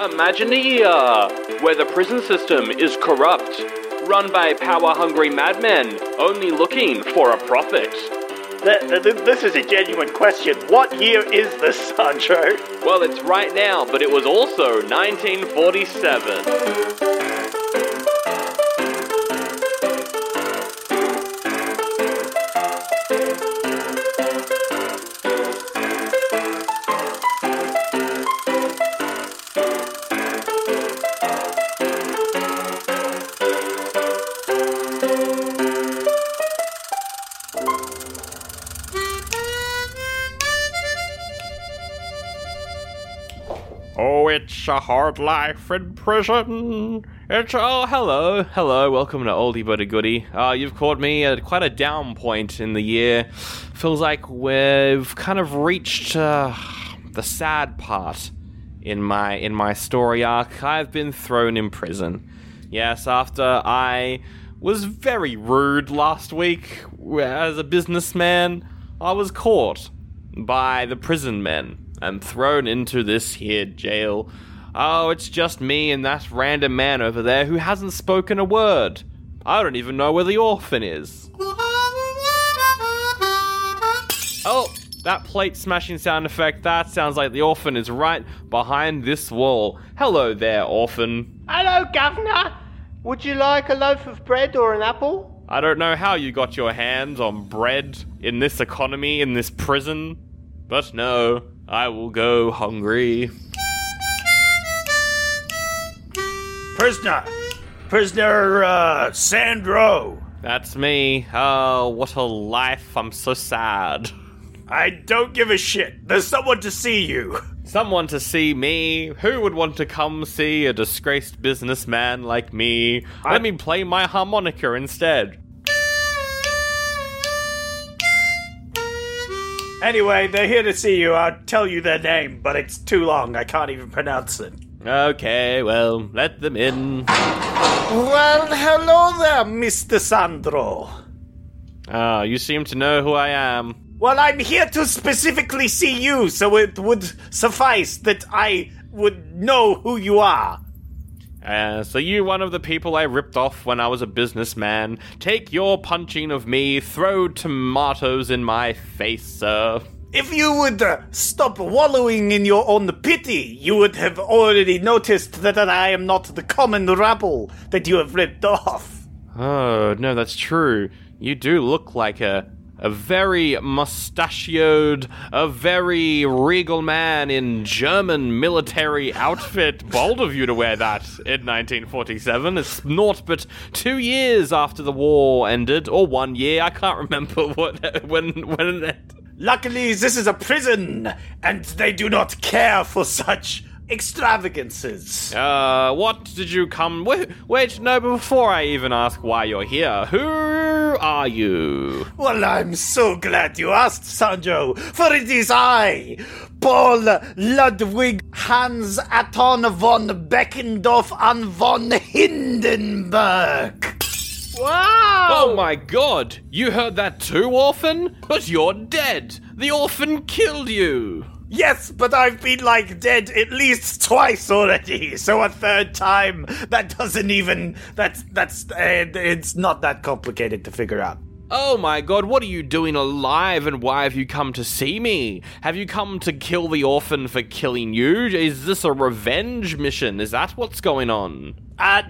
Imagineer, where the prison system is corrupt, run by power-hungry madmen only looking for a profit. This is a genuine question. What year is this, Sandro? Well, it's right now, but it was also 1947. It's a hard life in prison. Hello, welcome to Oldie But A Goodie. You've caught me at quite a down point in the year. Feels like we've kind of reached the sad part in my story arc. I've been thrown in prison. Yes, after I was very rude last week as a businessman, I was caught by the prison men. I'm thrown into this here jail. Oh, it's just me and that random man over there who hasn't spoken a word. I don't even know where the orphan is. Oh, that plate smashing sound effect, that sounds like the orphan is right behind this wall. Hello there, orphan. Hello, governor. Would you like a loaf of bread or an apple? I don't know how you got your hands on bread in this economy, in this prison, but no. I will go hungry. Prisoner, Sandro. That's me. Oh, what a life. I'm so sad. I don't give a shit. There's someone to see you. Someone to see me? Who would want to come see a disgraced businessman like me? Let me play my harmonica instead. Anyway, they're here to see you. I'll tell you their name, but it's too long. I can't even pronounce it. Okay, well, let them in. Well, hello there, Mr. Sandro. Ah, you seem to know who I am. Well, I'm here to specifically see you, so it would suffice that I would know who you are. So you one of the people I ripped off when I was a businessman. Take your punching of me, throw tomatoes in my face, sir. If you would stop wallowing in your own pity, you would have already noticed that I am not the common rabble that you have ripped off. Oh, no, that's true. You do look like a very mustachioed, a very regal man in German military outfit. Bold of you to wear that in 1947. It's naught but 2 years after the war ended, or 1 year. I can't remember when it ended. Luckily, this is a prison, and they do not care for such extravagances. What did you come... Wait, no, but before I even ask why you're here, who are you? Well, I'm so glad you asked, Sandro, for it is I, Paul Ludwig Hans Anton von Beneckendorff und von Hindenburg. Wow! Oh my god, you heard that too, orphan? But you're dead. The orphan killed you. Yes, but I've been, like, dead at least twice already, so a third time, it's not that complicated to figure out. Oh my god, what are you doing alive, and why have you come to see me? Have you come to kill the orphan for killing you? Is this a revenge mission? Is that what's going on?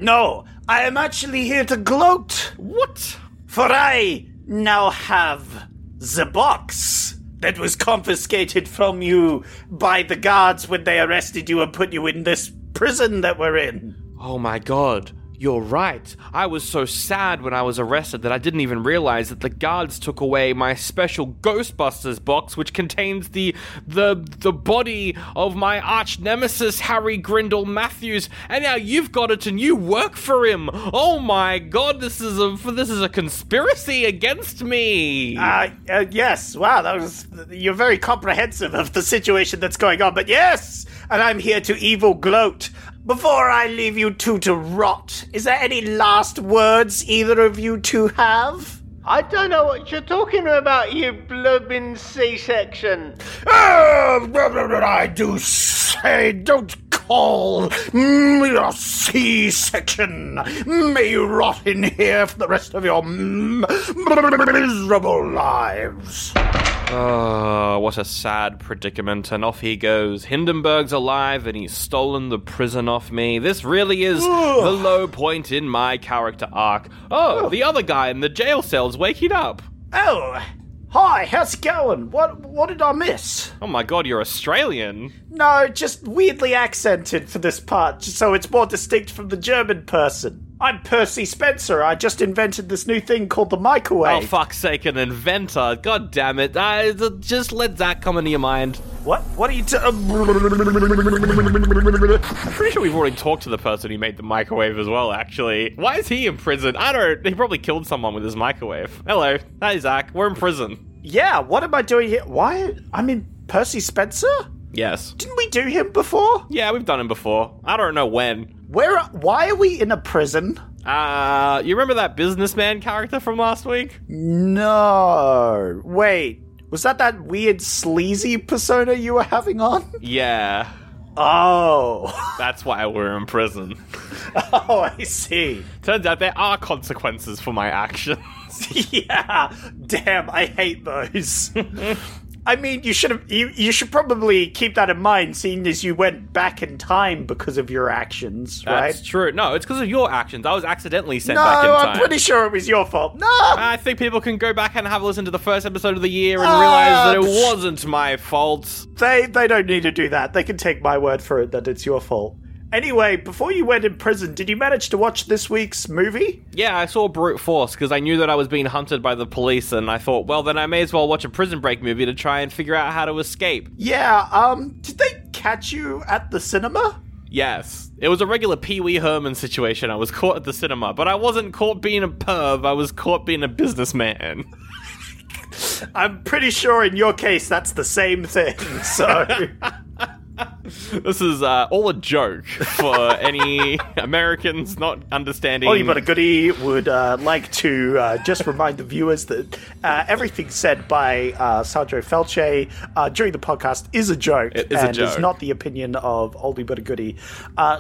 No, I am actually here to gloat. What? For I now have the box that was confiscated from you by the guards when they arrested you and put you in this prison that we're in. Oh my god, You're right. I was so sad when I was arrested that I didn't even realize that the guards took away my special Ghostbusters box, which contains the body of my arch nemesis, Harry Grindle Matthews, and now you've got it and you work for him. Oh my God, this is a conspiracy against me. Yes. Wow, you're very comprehensive of the situation that's going on, but yes, and I'm here to evil gloat. Before I leave you two to rot, is there any last words either of you two have? I don't know what you're talking about, you blooming C-section. I do say, don't call me a C-section. May you rot in here for the rest of your miserable lives. Oh, what a sad predicament. And off he goes. Hindenburg's alive and he's stolen the prison off me. This really is the low point in my character arc. Oh, the other guy in the jail cell's waking up. Oh, hi, how's it going? What did I miss? Oh my God, you're Australian. No, just weirdly accented for this part, so it's more distinct from the German person. I'm Percy Spencer. I just invented this new thing called the microwave. Oh, fuck's sake, an inventor. God damn it. Just let that come into your mind. What? What are you... I'm pretty sure we've already talked to the person who made the microwave as well, actually. Why is he in prison? He probably killed someone with his microwave. Hello. Hey, Zach. We're in prison. Yeah, what am I doing here? Why? I mean, Percy Spencer? Yes. Didn't we do him before? Yeah, we've done him before. I don't know when. Why are we in a prison? You remember that businessman character from last week? No. Wait, was that weird sleazy persona you were having on? Yeah. Oh. That's why we're in prison. Oh, I see. Turns out there are consequences for my actions. Yeah. Damn, I hate those. I mean, you should probably keep that in mind, seeing as you went back in time because of your actions, right? That's true. No, it's because of your actions. I was accidentally sent back in time. No, I'm pretty sure it was your fault. No! I think people can go back and have a listen to the first episode of the year and realize that it wasn't my fault. They don't need to do that. They can take my word for it that it's your fault. Anyway, before you went in prison, did you manage to watch this week's movie? Yeah, I saw Brute Force because I knew that I was being hunted by the police and I thought, well, then I may as well watch a Prison Break movie to try and figure out how to escape. Yeah, did they catch you at the cinema? Yes. It was a regular Pee Wee Herman situation. I was caught at the cinema, but I wasn't caught being a perv. I was caught being a businessman. I'm pretty sure in your case that's the same thing, so... This is all a joke for any Americans not understanding. Ollie But a Goodie would like to just remind the viewers that everything said by Sandro Falce during the podcast is a joke. It is a joke. And is not the opinion of Ollie But a Goodie.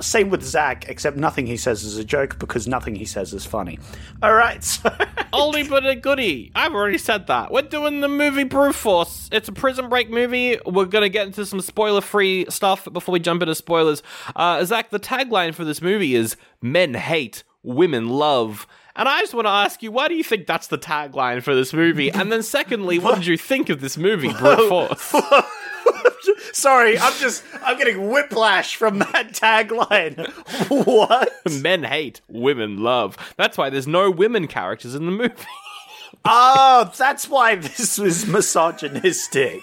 Same with Zach, except nothing he says is a joke because nothing he says is funny. All right. So Ollie But a Goodie. I've already said that. We're doing the movie Brute Force. It's a Prison Break movie. We're going to get into some spoiler-free stuff before we jump into spoilers. Zach, the tagline for this movie is "Men hate, women love," and I just want to ask you, why do you think that's the tagline for this movie? And then, secondly, what did you think of this movie, Brute Force? Sorry, I'm getting whiplash from that tagline. What? Men hate, women love. That's why there's no women characters in the movie. Oh, that's why this was misogynistic.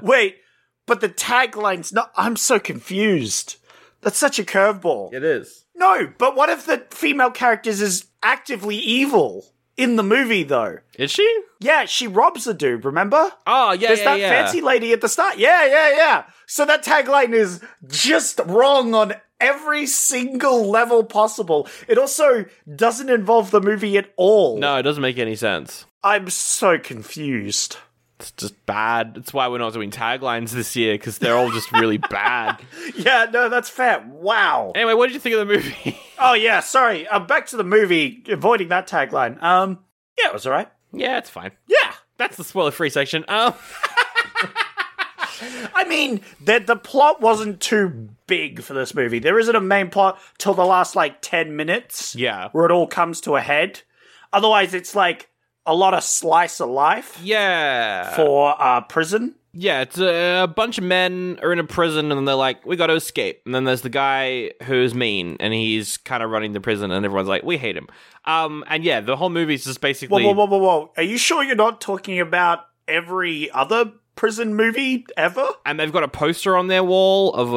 Wait. But the tagline's not... I'm so confused. That's such a curveball. It is. No, but what if the female characters is actively evil in the movie, though? Is she? Yeah, she robs a dude, remember? Oh, yeah, There's that fancy lady at the start. Yeah. So that tagline is just wrong on every single level possible. It also doesn't involve the movie at all. No, it doesn't make any sense. I'm so confused. It's just bad. That's why we're not doing taglines this year, because they're all just really bad. Yeah, no, that's fair. Wow. Anyway, what did you think of the movie? Oh, yeah, sorry. Back to the movie, avoiding that tagline. Yeah, it was all right. Yeah, it's fine. Yeah. That's the spoiler-free section. I mean, the plot wasn't too big for this movie. There isn't a main plot till the last, 10 minutes. Yeah. Where it all comes to a head. Otherwise, it's a lot of slice of life. Yeah. For prison. Yeah, it's a bunch of men are in a prison and they're like, we got to escape. And then there's the guy who's mean and he's kind of running the prison and everyone's like, we hate him. And yeah, the whole movie's just basically... Whoa. Are you sure you're not talking about every other prison movie ever? And they've got a poster on their wall of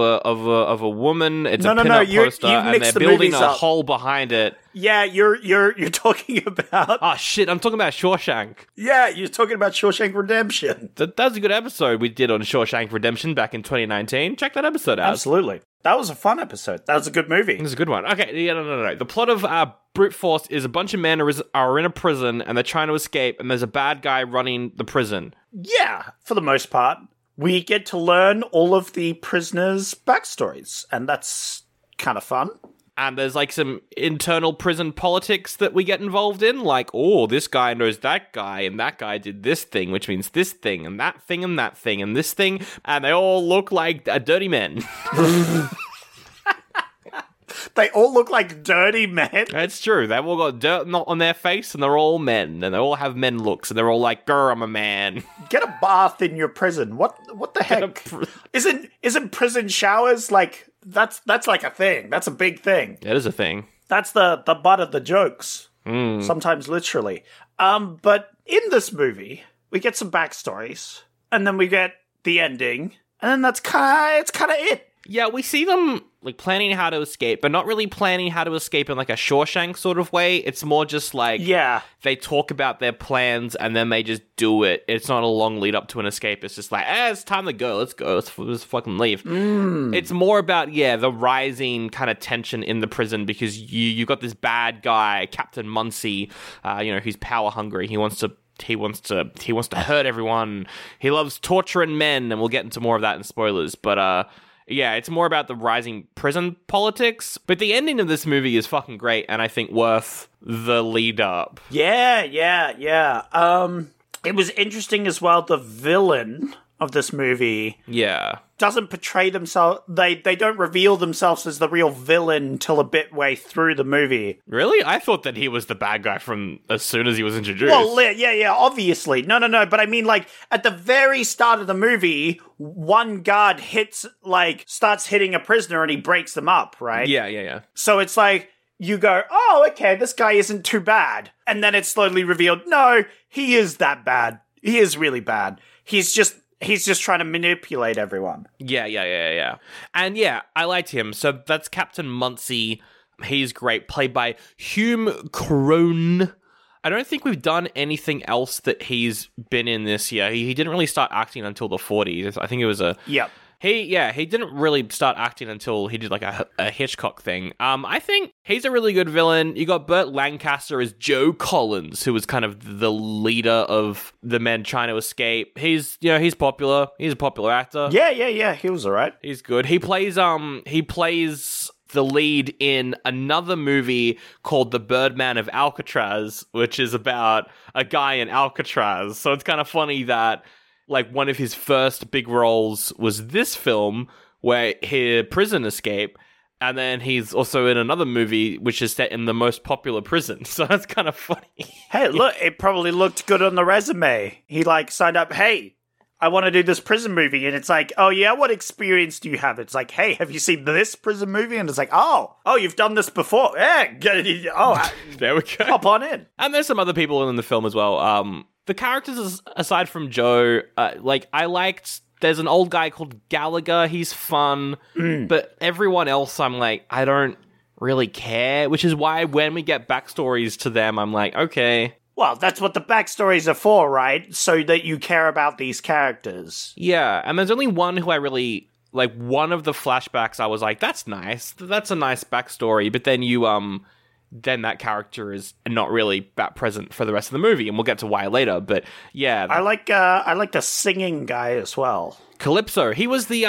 a woman. It's a pin-up poster, and they're building a hole behind it. Yeah, you're talking about... Oh, shit, I'm talking about Shawshank. Yeah, you're talking about Shawshank Redemption. That was a good episode we did on Shawshank Redemption back in 2019. Check that episode out. Absolutely. That was a fun episode. That was a good movie. It was a good one. Okay, yeah, no. The plot of Brute Force is a bunch of men are in a prison and they're trying to escape and there's a bad guy running the prison. Yeah, for the most part. We get to learn all of the prisoners' backstories and that's kind of fun. And there's, like, some internal prison politics that we get involved in. Like, oh, this guy knows that guy, and that guy did this thing, which means this thing, and that thing, and that thing, and this thing. And they all look like dirty men. They all look like dirty men? That's true. They've all got dirt not on their face, and they're all men. And they all have men looks, and they're all like, grr, I'm a man. Get a bath in your prison. What the heck? Isn't prison showers, like... That's like a thing. That's a big thing. It is a thing. That's the butt of the jokes. Mm. Sometimes literally. But in this movie, we get some backstories, and then we get the ending, and then that's kind of it. Yeah, we see them like planning how to escape, but not really planning how to escape in like a Shawshank sort of way. It's more just like they talk about their plans and then they just do it. It's not a long lead up to an escape. It's just like, it's time to go. Let's go. Let's fucking leave. Mm. It's more about the rising kind of tension in the prison because you got this bad guy, Captain Munsey, who's power hungry. He wants to hurt everyone. He loves torturing men, and we'll get into more of that in spoilers. But yeah, it's more about the rising prison politics, but the ending of this movie is fucking great, and I think worth the lead up. Yeah. It was interesting as well, the villain of this movie doesn't portray themselves, they don't reveal themselves as the real villain till a bit way through the movie. Really? I thought that he was the bad guy from as soon as he was introduced. Well, yeah, obviously. No, but I mean, like, at the very start of the movie... one guard starts hitting a prisoner and he breaks them up, right? Yeah. So it's like, you go, oh, okay, this guy isn't too bad. And then it's slowly revealed, no, he is that bad. He is really bad. He's just trying to manipulate everyone. Yeah. And yeah, I liked him. So that's Captain Munsey. He's great. Played by Hume Crone. I don't think we've done anything else that he's been in this year. He didn't really start acting until the 40s. I think it was a... Yep. He didn't really start acting until he did like a Hitchcock thing. I think he's a really good villain. You got Burt Lancaster as Joe Collins, who was kind of the leader of the men trying to escape. He's popular. He's a popular actor. Yeah. He was all right. He's good. He plays the lead in another movie called The Birdman of Alcatraz, which is about a guy in Alcatraz. So it's kind of funny that like one of his first big roles was this film where his prison escape, and then he's also in another movie which is set in the most popular prison. So that's kind of funny. Hey, look, it probably looked good on the resume. He like signed up, hey, I want to do this prison movie. And it's like, oh, yeah, what experience do you have? It's like, hey, have you seen this prison movie? And it's like, oh, you've done this before. Yeah, get it. Oh, there we go. Hop on in. And there's some other people in the film as well. The characters, aside from Joe, there's an old guy called Gallagher. He's fun. Mm. But everyone else, I'm like, I don't really care. Which is why when we get backstories to them, I'm like, okay... Well, that's what the backstories are for, right? So that you care about these characters. Yeah, and there's only one who I really... Like, one of the flashbacks, I was like, that's nice. That's a nice backstory. But then then that character is not really that present for the rest of the movie. And we'll get to why later, but yeah. I like the singing guy as well. Calypso. He was the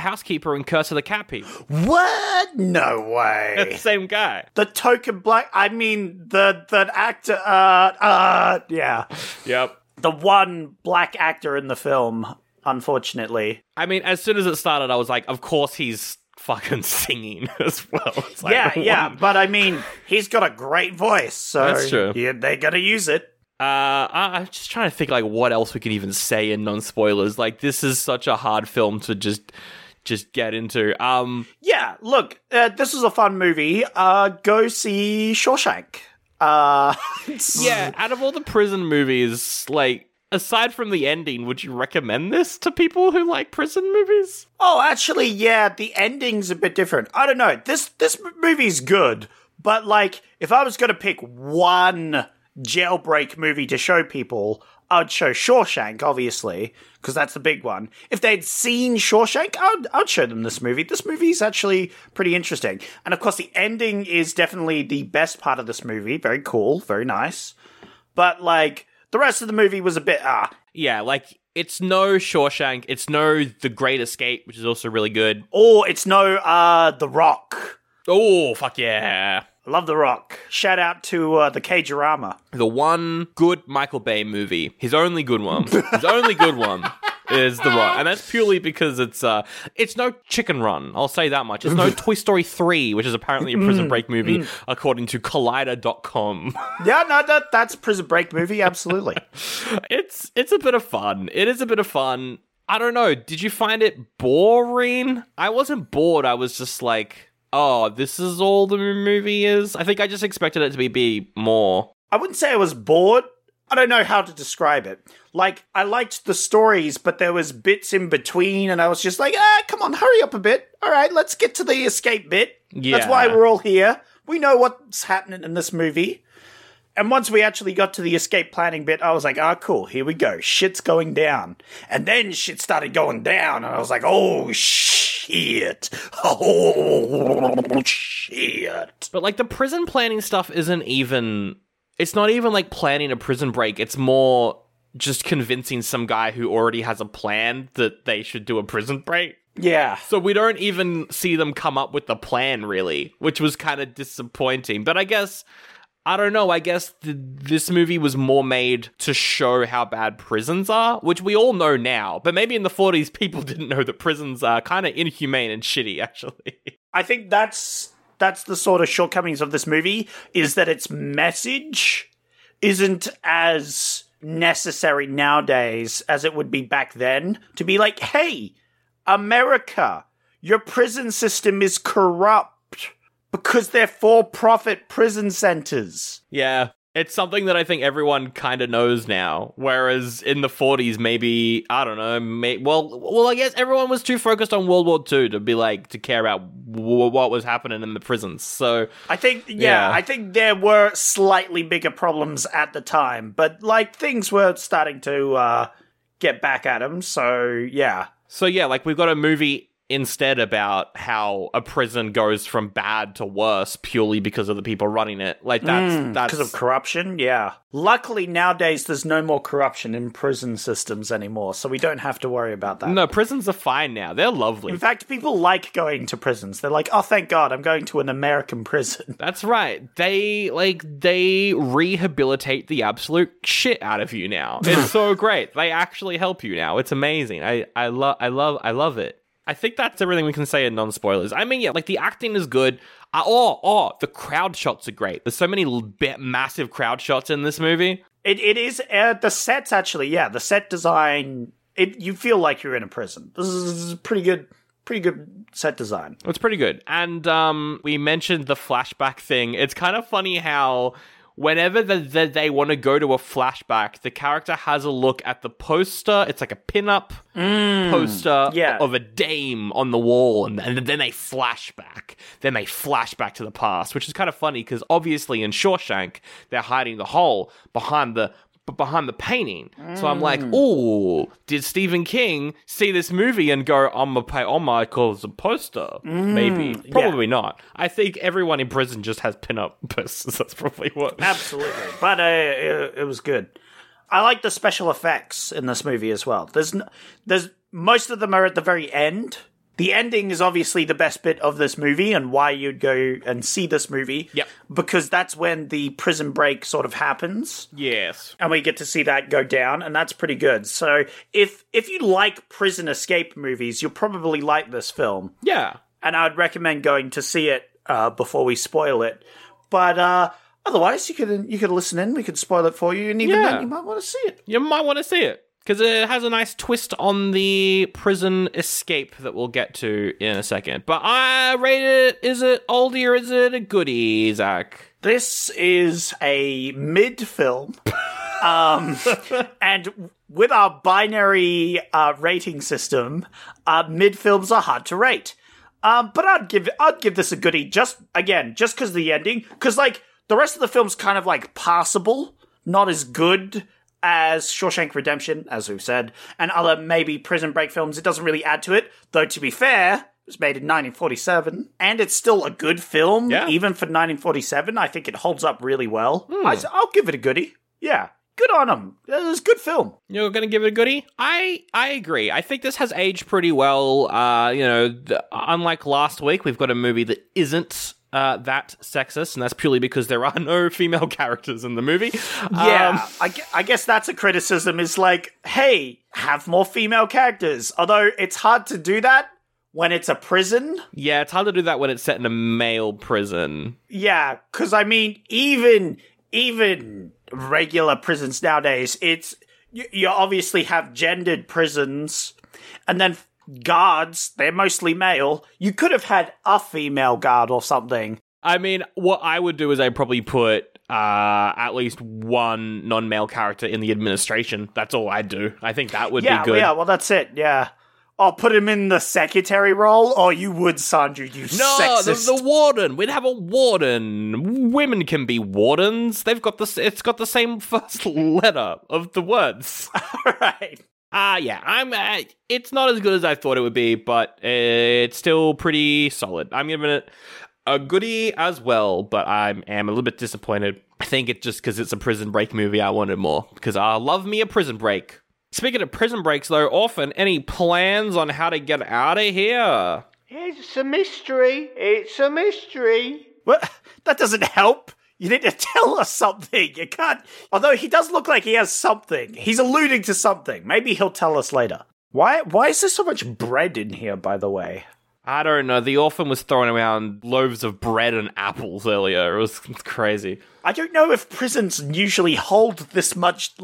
housekeeper in Curse of the Cat People. What? No way. That's the same guy. The token black. I mean, the actor. Yeah. Yep. The one black actor in the film. Unfortunately. I mean, as soon as it started, I was like, of course he's fucking singing as well. It's like, yeah. But I mean, he's got a great voice, so that's true. Yeah, they're gonna use it. I'm just trying to think like what else we can even say in non-spoilers. Like, this is such a hard film to just get into. Yeah, look, this was a fun movie. Go see Shawshank. Yeah, out of all the prison movies, like, aside from the ending, would you recommend this to people who like prison movies? Oh, actually, yeah, the ending's a bit different. I don't know. This movie's good, but, like, if I was going to pick one jailbreak movie to show people, I would show Shawshank, obviously, because that's the big one. If they'd seen Shawshank, I would show them this movie. This movie is actually pretty interesting. And, of course, the ending is definitely the best part of this movie. Very cool, very nice. But, like, the rest of the movie was a bit, Yeah, like, it's no Shawshank. It's no The Great Escape, which is also really good. Or it's no The Rock. Oh, fuck yeah. I love The Rock. Shout out to the Cage-O-Rama. The one good Michael Bay movie. His only good one. His only good one is The Rock. And that's purely because it's no Chicken Run. I'll say that much. It's no Toy Story 3, which is apparently a Prison Break movie, according to Collider.com. Yeah, no, that's a Prison Break movie, absolutely. It's a bit of fun. It is a bit of fun. I don't know. Did you find it boring? I wasn't bored. I was just like, oh, this is all the movie is? I think I just expected it to be more. I wouldn't say I was bored. I don't know how to describe it. Like, I liked the stories, but there was bits in between, and I was just like, come on, hurry up a bit. All right, let's get to the escape bit. Yeah. That's why we're all here. We know what's happening in this movie. And once we actually got to the escape planning bit, I was like, oh, cool, here we go. Shit's going down. And then shit started going down, and I was like, oh, shit. Oh, shit. But, like, the prison planning stuff isn't even... It's not even, like, planning a prison break. It's more just convincing some guy who already has a plan that they should do a prison break. Yeah. So we don't even see them come up with the plan, really, which was kind of disappointing. But I guess... I don't know, I guess this movie was more made to show how bad prisons are, which we all know now. But maybe in the 40s, people didn't know that prisons are kind of inhumane and shitty, actually. I think that's the sort of shortcomings of this movie, is that its message isn't as necessary nowadays as it would be back then. To be like, hey, America, your prison system is corrupt. Because they're for-profit prison centers. Yeah, it's something that I think everyone kind of knows now. Whereas in the 40s, maybe, I don't know, well, I guess everyone was too focused on World War II to be like, to care about what was happening in the prisons. So I think, yeah, I think there were slightly bigger problems at the time. But, like, things were starting to get back at them, so yeah. So yeah, like, we've got a movie... instead about how a prison goes from bad to worse purely because of the people running it. Like, that's... because of corruption, yeah. Luckily, nowadays, there's no more corruption in prison systems anymore, so we don't have to worry about that. No, prisons are fine now. They're lovely. In fact, people like going to prisons. They're like, oh, thank God, I'm going to an American prison. That's right. They rehabilitate the absolute shit out of you now. It's so great. They actually help you now. It's amazing. I love it. I think that's everything we can say in non-spoilers. I mean, yeah, like, the acting is good. The crowd shots are great. There's so many massive crowd shots in this movie. It is, the sets actually, yeah, the set design, you feel like you're in a prison. This is pretty good set design. It's pretty good. And we mentioned the flashback thing. It's kind of funny how... whenever they want to go to a flashback, the character has a look at the poster. It's like a pin-up poster of a dame on the wall, and then they flash back. Then they flash back to the past, which is kind of funny because obviously in Shawshank, they're hiding the hole behind the painting. So I'm like, ooh, did Stephen King see this movie and go, I'm going to pay homage because the poster? Maybe. Probably not. I think everyone in prison just has pin-up posters. That's probably what. Absolutely. But it was good. I like the special effects in this movie as well. There's most of them are at the very end. The ending is obviously the best bit of this movie and why you'd go and see this movie. Yep. Because that's when the prison break sort of happens. Yes. And we get to see that go down, and that's pretty good. So if you like prison escape movies, you'll probably like this film. Yeah. And I would recommend going to see it before we spoil it. But Otherwise, you could listen in. We could spoil it for you, and even then, you might want to see it. You might want to see it because it has a nice twist on the prison escape that we'll get to in a second. But I rate it. Is it oldie or is it a goodie, Zach? This is a mid film. And with our binary rating system, mid films are hard to rate. But I'd give this a goodie. Just because of the ending, because the rest of the film's kind of passable, not as good as Shawshank Redemption, as we've said, and other maybe prison break films. It doesn't really add to it, though. To be fair, it was made in 1947, and it's still a good film, even for 1947. I think it holds up really well. I'll give it a goodie. Yeah. Good on them. It was a good film. You're going to give it a goodie? I agree. I think this has aged pretty well. Unlike last week, we've got a movie that isn't that sexist, and that's purely because there are no female characters in the movie. I guess that's a criticism, is hey, have more female characters. Although it's hard to do that when it's a prison. Yeah, it's hard to do that when it's set in a male prison. Yeah, because, even regular prisons nowadays, it's you obviously have gendered prisons, and then guards, they're mostly male. You could have had a female guard or something. What I would do is I'd probably put at least one non-male character in the administration. That's all I'd do. I think that would be good. Yeah, well, that's it, yeah. I'll put him in the secretary role. Oh, you would, Sandro, you sexist. No, the warden. We'd have a warden. Women can be wardens. They've got it's got the same first letter of the words. All right. It's not as good as I thought it would be, but it's still pretty solid. I'm giving it a goodie as well, but I am a little bit disappointed. I think it's just because it's a prison break movie. I wanted more, because I love me a prison break. Speaking of prison breaks, though, often, any plans on how to get out of here? It's a mystery. It's a mystery. Well, that doesn't help. You need to tell us something. You can't... Although he does look like he has something. He's alluding to something. Maybe he'll tell us later. Why is there so much bread in here, by the way? I don't know. The orphan was throwing around loaves of bread and apples earlier. It was crazy. I don't know if prisons usually hold this much,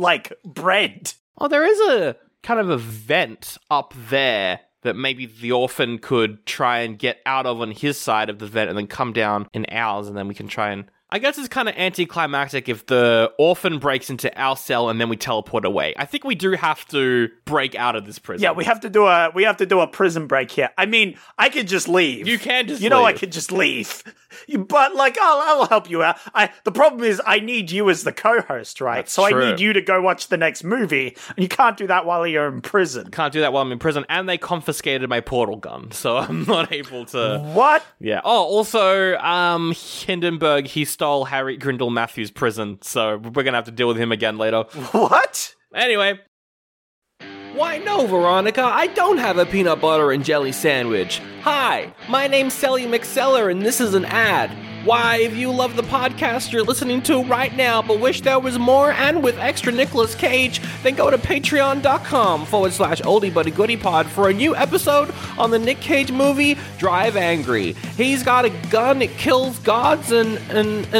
bread. Oh, there is a kind of a vent up there that maybe the orphan could try and get out of on his side of the vent and then come down in ours, and then we can try and... I guess it's kind of anticlimactic if the orphan breaks into our cell and then we teleport away. I think we do have to break out of this prison. Yeah, we have to do a prison break here. I could just leave. You can just leave. I could just leave. But I'll help you out. The problem is I need you as the co-host, right? That's so true. I need you to go watch the next movie, and you can't do that while you're in prison. Can't do that while I'm in prison, and they confiscated my portal gun, so I'm not able to. What? Yeah. Oh, also, Hindenburg, he stole Harry Grindle Matthews' prison, so we're gonna have to deal with him again later. What? Anyway. Why no, Veronica, I don't have a peanut butter and jelly sandwich. Hi, my name's Sally McSeller, and this is an ad. Why, if you love the podcast you're listening to right now but wish there was more and with extra Nicolas Cage, then go to patreon.com/oldiebutgoodiepod for a new episode on the Nick Cage movie, Drive Angry. He's got a gun that kills gods and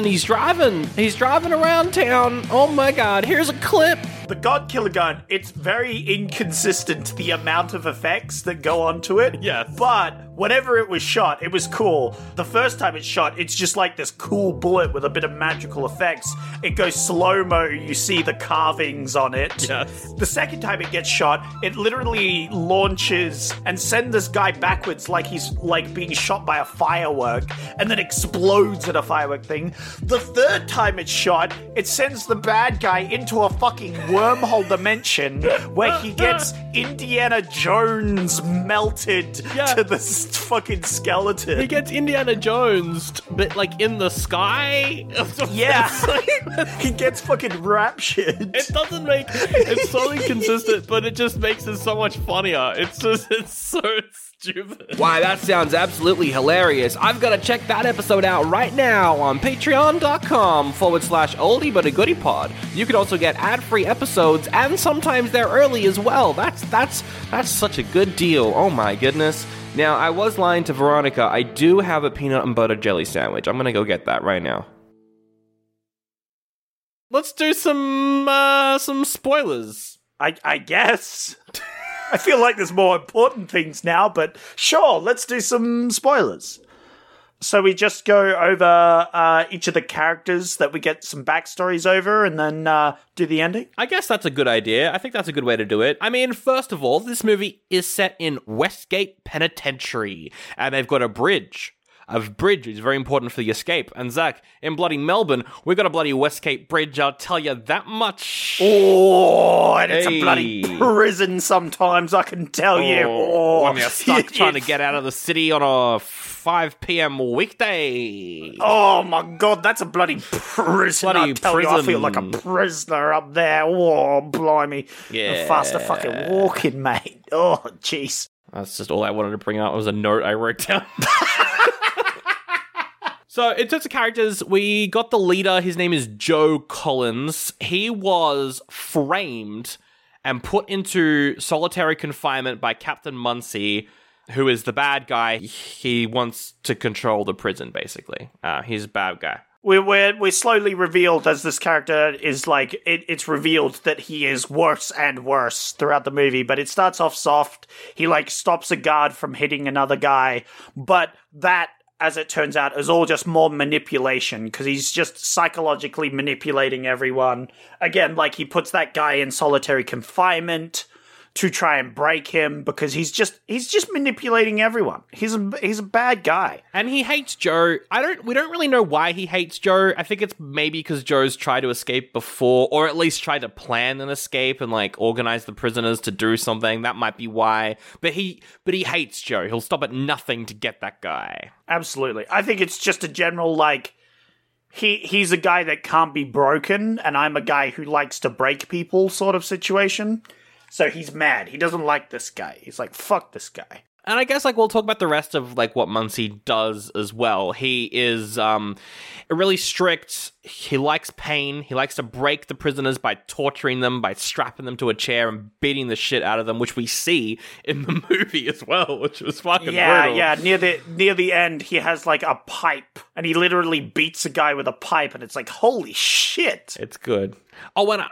he's driving around town. Oh my god, here's a clip. The God Killer gun, it's very inconsistent, the amount of effects that go onto it. Yeah. But whenever it was shot, it was cool. The first time it's shot, it's just this cool bullet with a bit of magical effects. It goes slow-mo, you see the carvings on it. Yes. The second time it gets shot, it literally launches and sends this guy backwards like he's being shot by a firework, and then explodes at a firework thing. The third time it's shot, it sends the bad guy into a fucking wormhole dimension where he gets Indiana Jones melted to this fucking skeleton. He gets Indiana Jonesed, but in the sky. Yeah, he gets fucking raptured. It doesn't make it's so inconsistent, but it just makes it so much funnier. It's so stupid. Why, that sounds absolutely hilarious. I've got to check that episode out right now on patreon.com/oldiebutgoodiepod. You can also get ad-free episodes, and sometimes they're early as well. That's such a good deal. Oh my goodness. Now, I was lying to Veronica. I do have a peanut and butter jelly sandwich. I'm going to go get that right now. Let's do some spoilers. I guess. I feel like there's more important things now, but sure, let's do some spoilers. So we just go over each of the characters that we get some backstories over and then do the ending? I guess that's a good idea. I think that's a good way to do it. I mean, first of all, this movie is set in Westgate Penitentiary, and they've got a bridge. A bridge is very important for the escape. And Zach, in bloody Melbourne, we've got a bloody Westgate Bridge, I'll tell you that much. Oh, and it's a bloody prison sometimes, I can tell you. Oh, when you're stuck trying to get out of the city on a 5 p.m. weekday. Oh my god, that's a bloody prison, bloody I tell prison. You, I feel like a prisoner up there. Oh, blimey. Yeah. Faster fucking walking, mate. Oh, jeez. That's just all I wanted to bring up was a note I wrote down. So, in terms of characters, we got the leader. His name is Joe Collins. He was framed and put into solitary confinement by Captain Munsey, who is the bad guy. He wants to control the prison, basically. He's a bad guy. We're slowly revealed as this character is like, it's revealed that he is worse and worse throughout the movie, but it starts off soft. He, like, stops a guard from hitting another guy, but that, as it turns out, is all just more manipulation because he's just psychologically manipulating everyone. Again, like, he puts that guy in solitary confinement to try and break him because he's just manipulating everyone. He's a bad guy. And he hates Joe. We don't really know why he hates Joe. I think it's maybe because Joe's tried to escape before, or at least tried to plan an escape and, like, organize the prisoners to do something. That might be why. But he hates Joe. He'll stop at nothing to get that guy. Absolutely. I think it's just a general, like, he's a guy that can't be broken, and I'm a guy who likes to break people sort of situation. So he's mad. He doesn't like this guy. He's like, fuck this guy. And I guess, like, we'll talk about the rest of, like, what Munsey does as well. He is really strict. He likes pain. He likes to break the prisoners by torturing them, by strapping them to a chair and beating the shit out of them, which we see in the movie as well, which was fucking brutal. Yeah, near the end, he has, like, a pipe, and he literally beats a guy with a pipe, and it's like, holy shit. It's good. Oh, and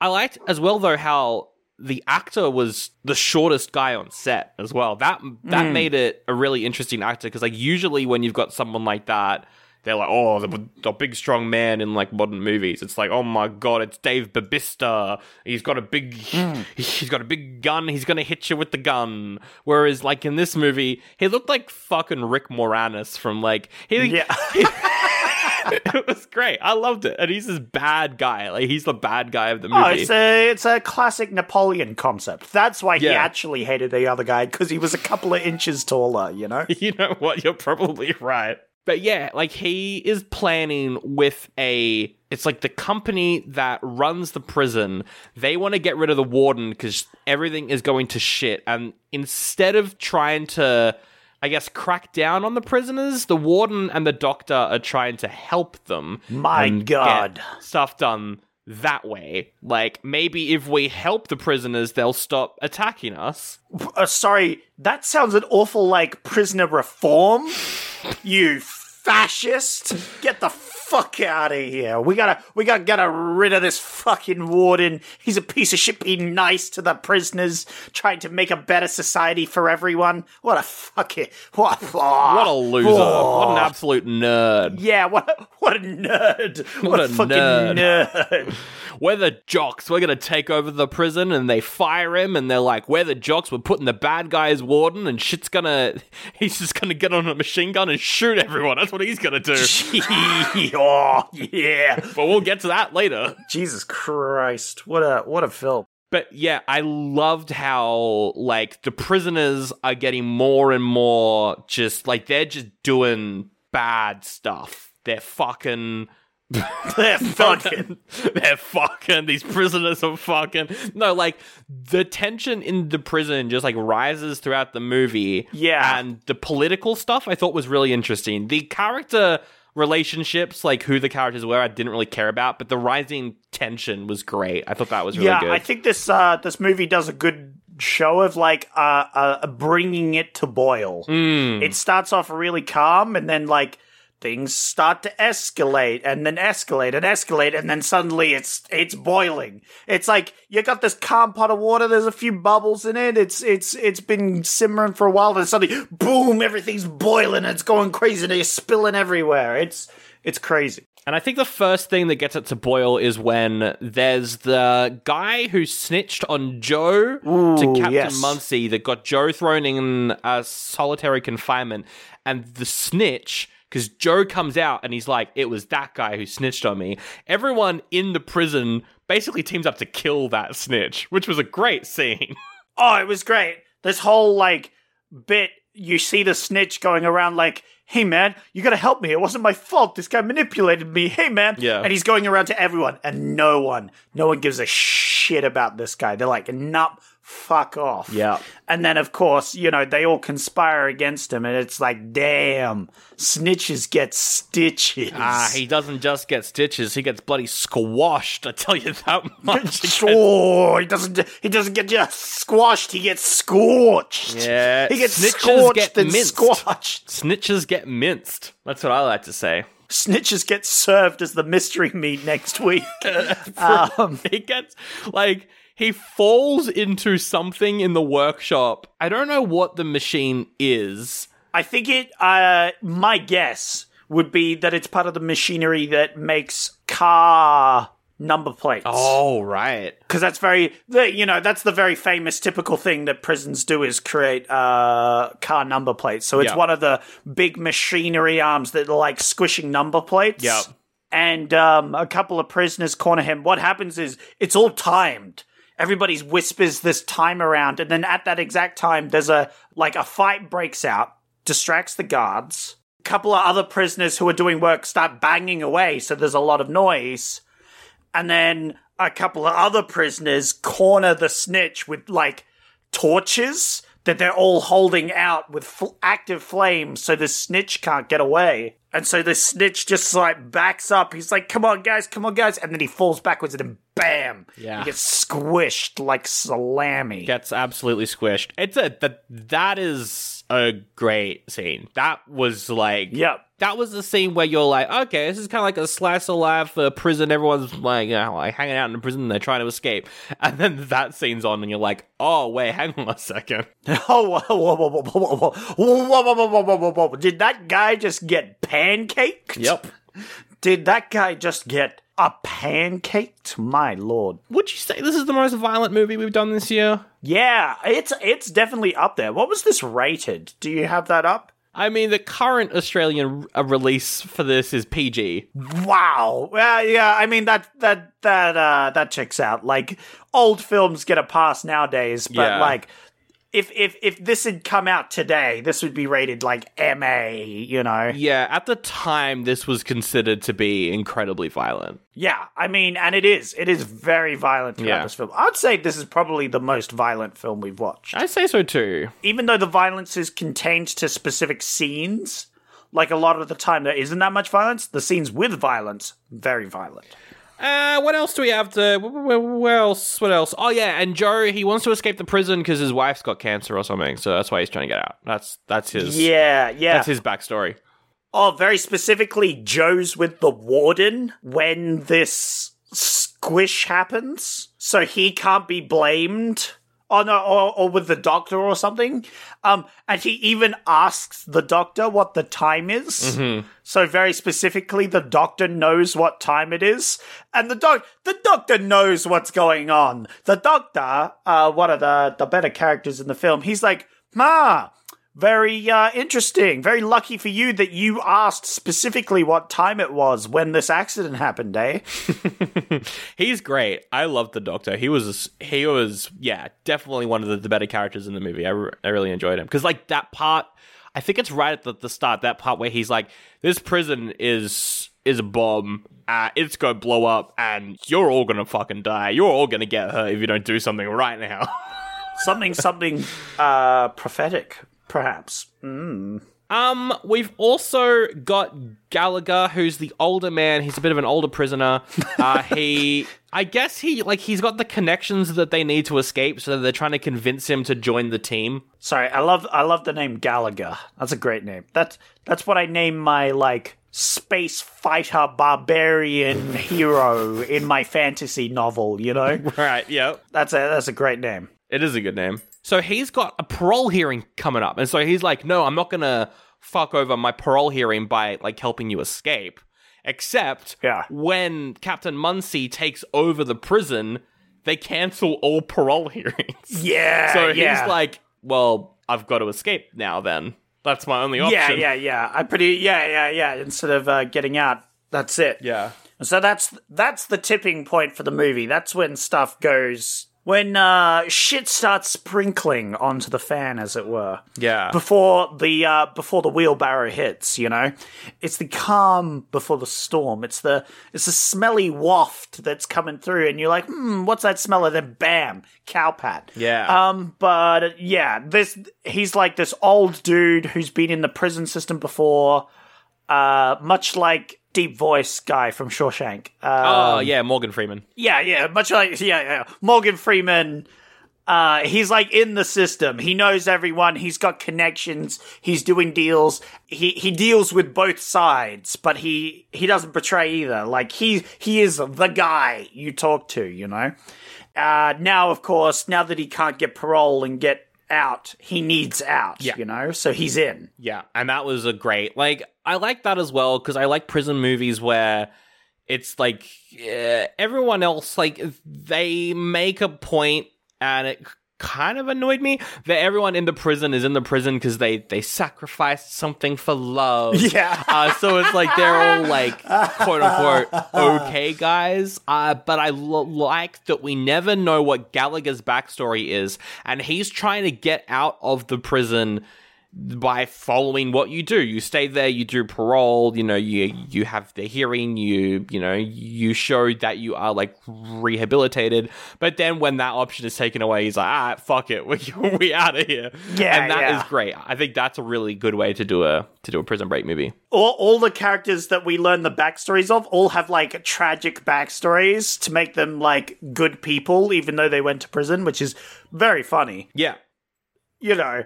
I liked as well, though, how the actor was the shortest guy on set as well. That made it a really interesting actor because, like, usually when you've got someone like that, they're like, oh, the big strong man in, like, modern movies. It's like, oh my god, it's Dave Bautista. He's got a big, he's got a big gun. He's gonna hit you with the gun. Whereas, like, in this movie, he looked like fucking Rick Moranis from, like, it was great. I loved it. And he's this bad guy. Like, he's the bad guy of the movie. Oh, it's a classic Napoleon concept. That's why he actually hated the other guy, because he was a couple of inches taller, you know? You know what? You're probably right. But yeah, like, he is planning with it's like the company that runs the prison. They want to get rid of the warden because everything is going to shit. And instead of trying to, I guess, crack down on the prisoners, the warden and the doctor are trying to help them. My god. Get stuff done that way. Like, maybe if we help the prisoners, they'll stop attacking us. Sorry, that sounds an awful, like, prisoner reform. You fascist. Get the fuck out of here. We gotta get rid of this fucking warden. He's a piece of shit. Be nice to the prisoners, trying to make a better society for everyone. What a fucking what a loser. Oh. What an absolute nerd. Yeah, what a nerd. What a fucking nerd. We're the jocks. We're gonna take over the prison, and they fire him, and they're like, we're the jocks, we're putting the bad guy's warden, and he's just gonna get on a machine gun and shoot everyone. That's what he's gonna do. Oh, yeah. But we'll get to that later. Jesus Christ. What a film. But yeah, I loved how, like, the prisoners are getting more and more just, like, they're just doing bad stuff. They're fucking. These prisoners are fucking. No, like, the tension in the prison just, like, rises throughout the movie. Yeah. And the political stuff I thought was really interesting. The character relationships, like, who the characters were, I didn't really care about, but the rising tension was great. I thought that was really good. Yeah, I think this movie does a good show of, like, bringing it to boil. It starts off really calm, and then, like, things start to escalate and then escalate and escalate, and then suddenly it's boiling. It's like you got this calm pot of water, there's a few bubbles in it, it's been simmering for a while, and suddenly boom, everything's boiling, it's going crazy, and you're spilling everywhere. It's crazy. And I think the first thing that gets it to boil is when there's the guy who snitched on Joe to Captain Munsey that got Joe thrown in solitary confinement, and the snitch, because Joe comes out and he's like, it was that guy who snitched on me. Everyone in the prison basically teams up to kill that snitch, which was a great scene. Oh, it was great. This whole, bit, you see the snitch going around like, hey, man, you gotta help me. It wasn't my fault. This guy manipulated me. Hey, man. Yeah. And he's going around to everyone, and no one gives a shit about this guy. They're like, nope, fuck off. Yeah. And then, of course, they all conspire against him, and it's like, damn, snitches get stitches. He doesn't just get stitches. He gets bloody squashed, I tell you that much. Sure. He doesn't get just squashed. He gets scorched. Yeah. He gets scorched and squashed. Snitches get minced. That's what I like to say. Snitches get served as the mystery meat next week. He gets, he falls into something in the workshop. I don't know what the machine is. I think my guess would be that it's part of the machinery that makes car number plates. Oh, right. Because that's that's the very famous typical thing that prisons do, is create car number plates. So it's one of the big machinery arms that are like squishing number plates. Yep. And a couple of prisoners corner him. What happens is it's all timed. Everybody's whispers this time around. And then at that exact time, there's a fight breaks out, distracts the guards. A couple of other prisoners who are doing work start banging away. So there's a lot of noise. And then a couple of other prisoners corner the snitch with, torches that they're all holding out with active flames so the snitch can't get away. And so the snitch just, backs up. He's like, come on, guys. And then he falls backwards and then bam. Yeah. He gets squished like salami. Gets absolutely squished. That is a great scene. That was, Yep. That was the scene where you're like, okay, this is kind of like a slice of life for prison. Everyone's hanging out in the prison and they're trying to escape. And then that scene's on and you're like, oh, wait, hang on a second. Oh, whoa. Did that guy just get pancaked? Yep. Did that guy just get a pancaked? My lord. Would you say this is the most violent movie we've done this year? Yeah, it's definitely up there. What was this rated? Do you have that up? I mean, the current Australian release for this is PG. Wow. Well, yeah, I mean, that checks out. Old films get a pass nowadays, but, if this had come out today, this would be rated, MA, Yeah, at the time, this was considered to be incredibly violent. Yeah, I mean, and it is. It is very violent throughout this film. I'd say this is probably the most violent film we've watched. I'd say so too. Even though the violence is contained to specific scenes, a lot of the time there isn't that much violence, the scenes with violence, very violent. What else do we have to... What else? Oh, yeah, and Joe, he wants to escape the prison because his wife's got cancer or something, so that's why he's trying to get out. That's his... Yeah. That's his backstory. Oh, very specifically, Joe's with the warden when this squish happens, so he can't be blamed. Oh, no, or with the doctor or something. And he even asks the doctor what the time is. Mm-hmm. So very specifically, the doctor knows what time it is. And the doctor knows what's going on. The doctor, one of the better characters in the film, he's like, Ma, very interesting. Very lucky for you that you asked specifically what time it was when this accident happened, eh? He's great. I loved the doctor. He was definitely one of the better characters in the movie. I really enjoyed him. Because, that part, I think it's right at the start, that part where he's like, this prison is a bomb. It's going to blow up, and you're all going to fucking die. You're all going to get hurt if you don't do something right now. something prophetic. Perhaps. Mm. We've also got Gallagher, who's the older man. He's a bit of an older prisoner. He I guess he's got the connections that they need to escape, so they're trying to convince him to join the team. Sorry, I love the name Gallagher. That's a great name. That's what I name my space fighter barbarian hero in my fantasy novel, you know? Right, yep. That's a great name. It is a good name. So he's got a parole hearing coming up, and so he's like, no, I'm not gonna fuck over my parole hearing by helping you escape. Except when Captain Munsey takes over the prison, they cancel all parole hearings. Yeah. So he's like, well, I've got to escape now then. That's my only option. Yeah. Instead of getting out, that's it. Yeah. And so that's the tipping point for the movie. That's when stuff goes... When shit starts sprinkling onto the fan, as it were. Yeah. Before the wheelbarrow hits, you know? It's the calm before the storm. It's the smelly waft that's coming through, and you're like, what's that smell? And then bam, cow pat. Yeah. But yeah, he's like this old dude who's been in the prison system before, much like deep voice guy from Shawshank. Morgan Freeman. Morgan Freeman. He's in the system. He knows everyone. He's got connections. He's doing deals. He deals with both sides, but he doesn't betray either. He is the guy you talk to, you know? Now, of course, now that he can't get parole and get out, he needs out, you know? So he's in. Yeah, and that was a great... I like that as well, because I like prison movies where it's everyone else, they make a point, and it kind of annoyed me that everyone in the prison is in the prison because they sacrificed something for love. Yeah. So it's they're all quote unquote okay guys. But I like that we never know what Gallagher's backstory is, and he's trying to get out of the prison by following what you do. You stay there, you do parole, you know, you have the hearing, you show that you are rehabilitated. But then when that option is taken away, he's like, fuck it, we out of here. Yeah, and that is great. I think that's a really good way to do a Prison Break movie. All the characters that we learn the backstories of all have tragic backstories to make them good people, even though they went to prison, which is very funny. Yeah, you know.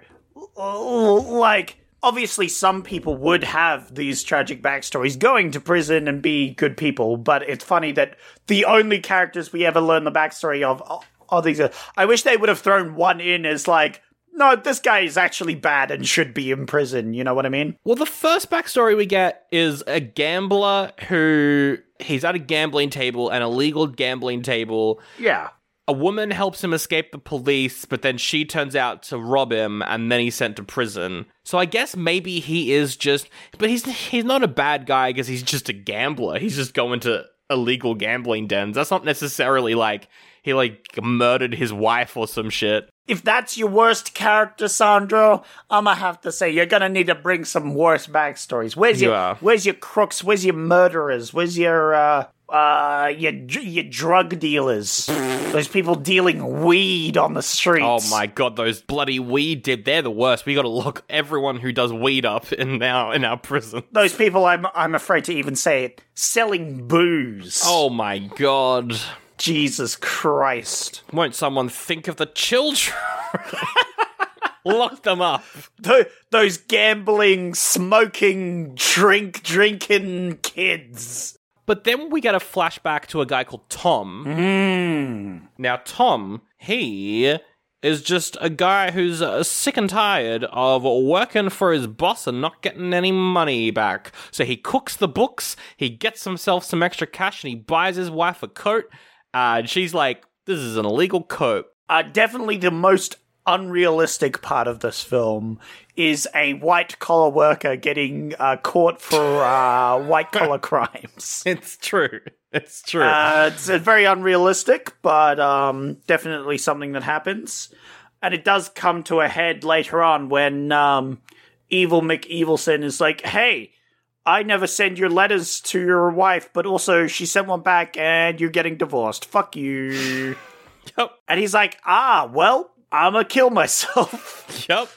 Obviously some people would have these tragic backstories going to prison and be good people, but it's funny that the only characters we ever learn the backstory of are these. I wish they would have thrown one in as no, this guy is actually bad and should be in prison, you know what I mean? Well, the first backstory we get is a gambler who... He's at a gambling table, an illegal gambling table. Yeah. A woman helps him escape the police, but then she turns out to rob him, and then he's sent to prison. So I guess maybe he is just... But he's not a bad guy because he's just a gambler. He's just going to illegal gambling dens. That's not necessarily he murdered his wife or some shit. If that's your worst character, Sandro, I'ma have to say you're gonna need to bring some worse backstories. Where's your crooks? Where's your murderers? Where's your drug dealers, those people dealing weed on the streets? Oh my god, those bloody weed they're the worst. We gotta lock everyone who does weed up in our prison. Those people, I'm afraid to even say it, selling booze. Oh my god, Jesus Christ! Won't someone think of the children? Lock them up. Those gambling, smoking, drinking kids. But then we get a flashback to a guy called Tom. Mm. Now, Tom, he is just a guy who's sick and tired of working for his boss and not getting any money back. So he cooks the books, he gets himself some extra cash, and he buys his wife a coat. And she's like, this is an illegal coat. Definitely the most unrealistic part of this film is a white-collar worker getting caught for white-collar crimes. It's true. It's very unrealistic, but definitely something that happens. And it does come to a head later on when Evil McEvilson is like, hey, I never send your letters to your wife, but also she sent one back and you're getting divorced. Fuck you. Yep. And he's like, well... I'ma kill myself. Yep.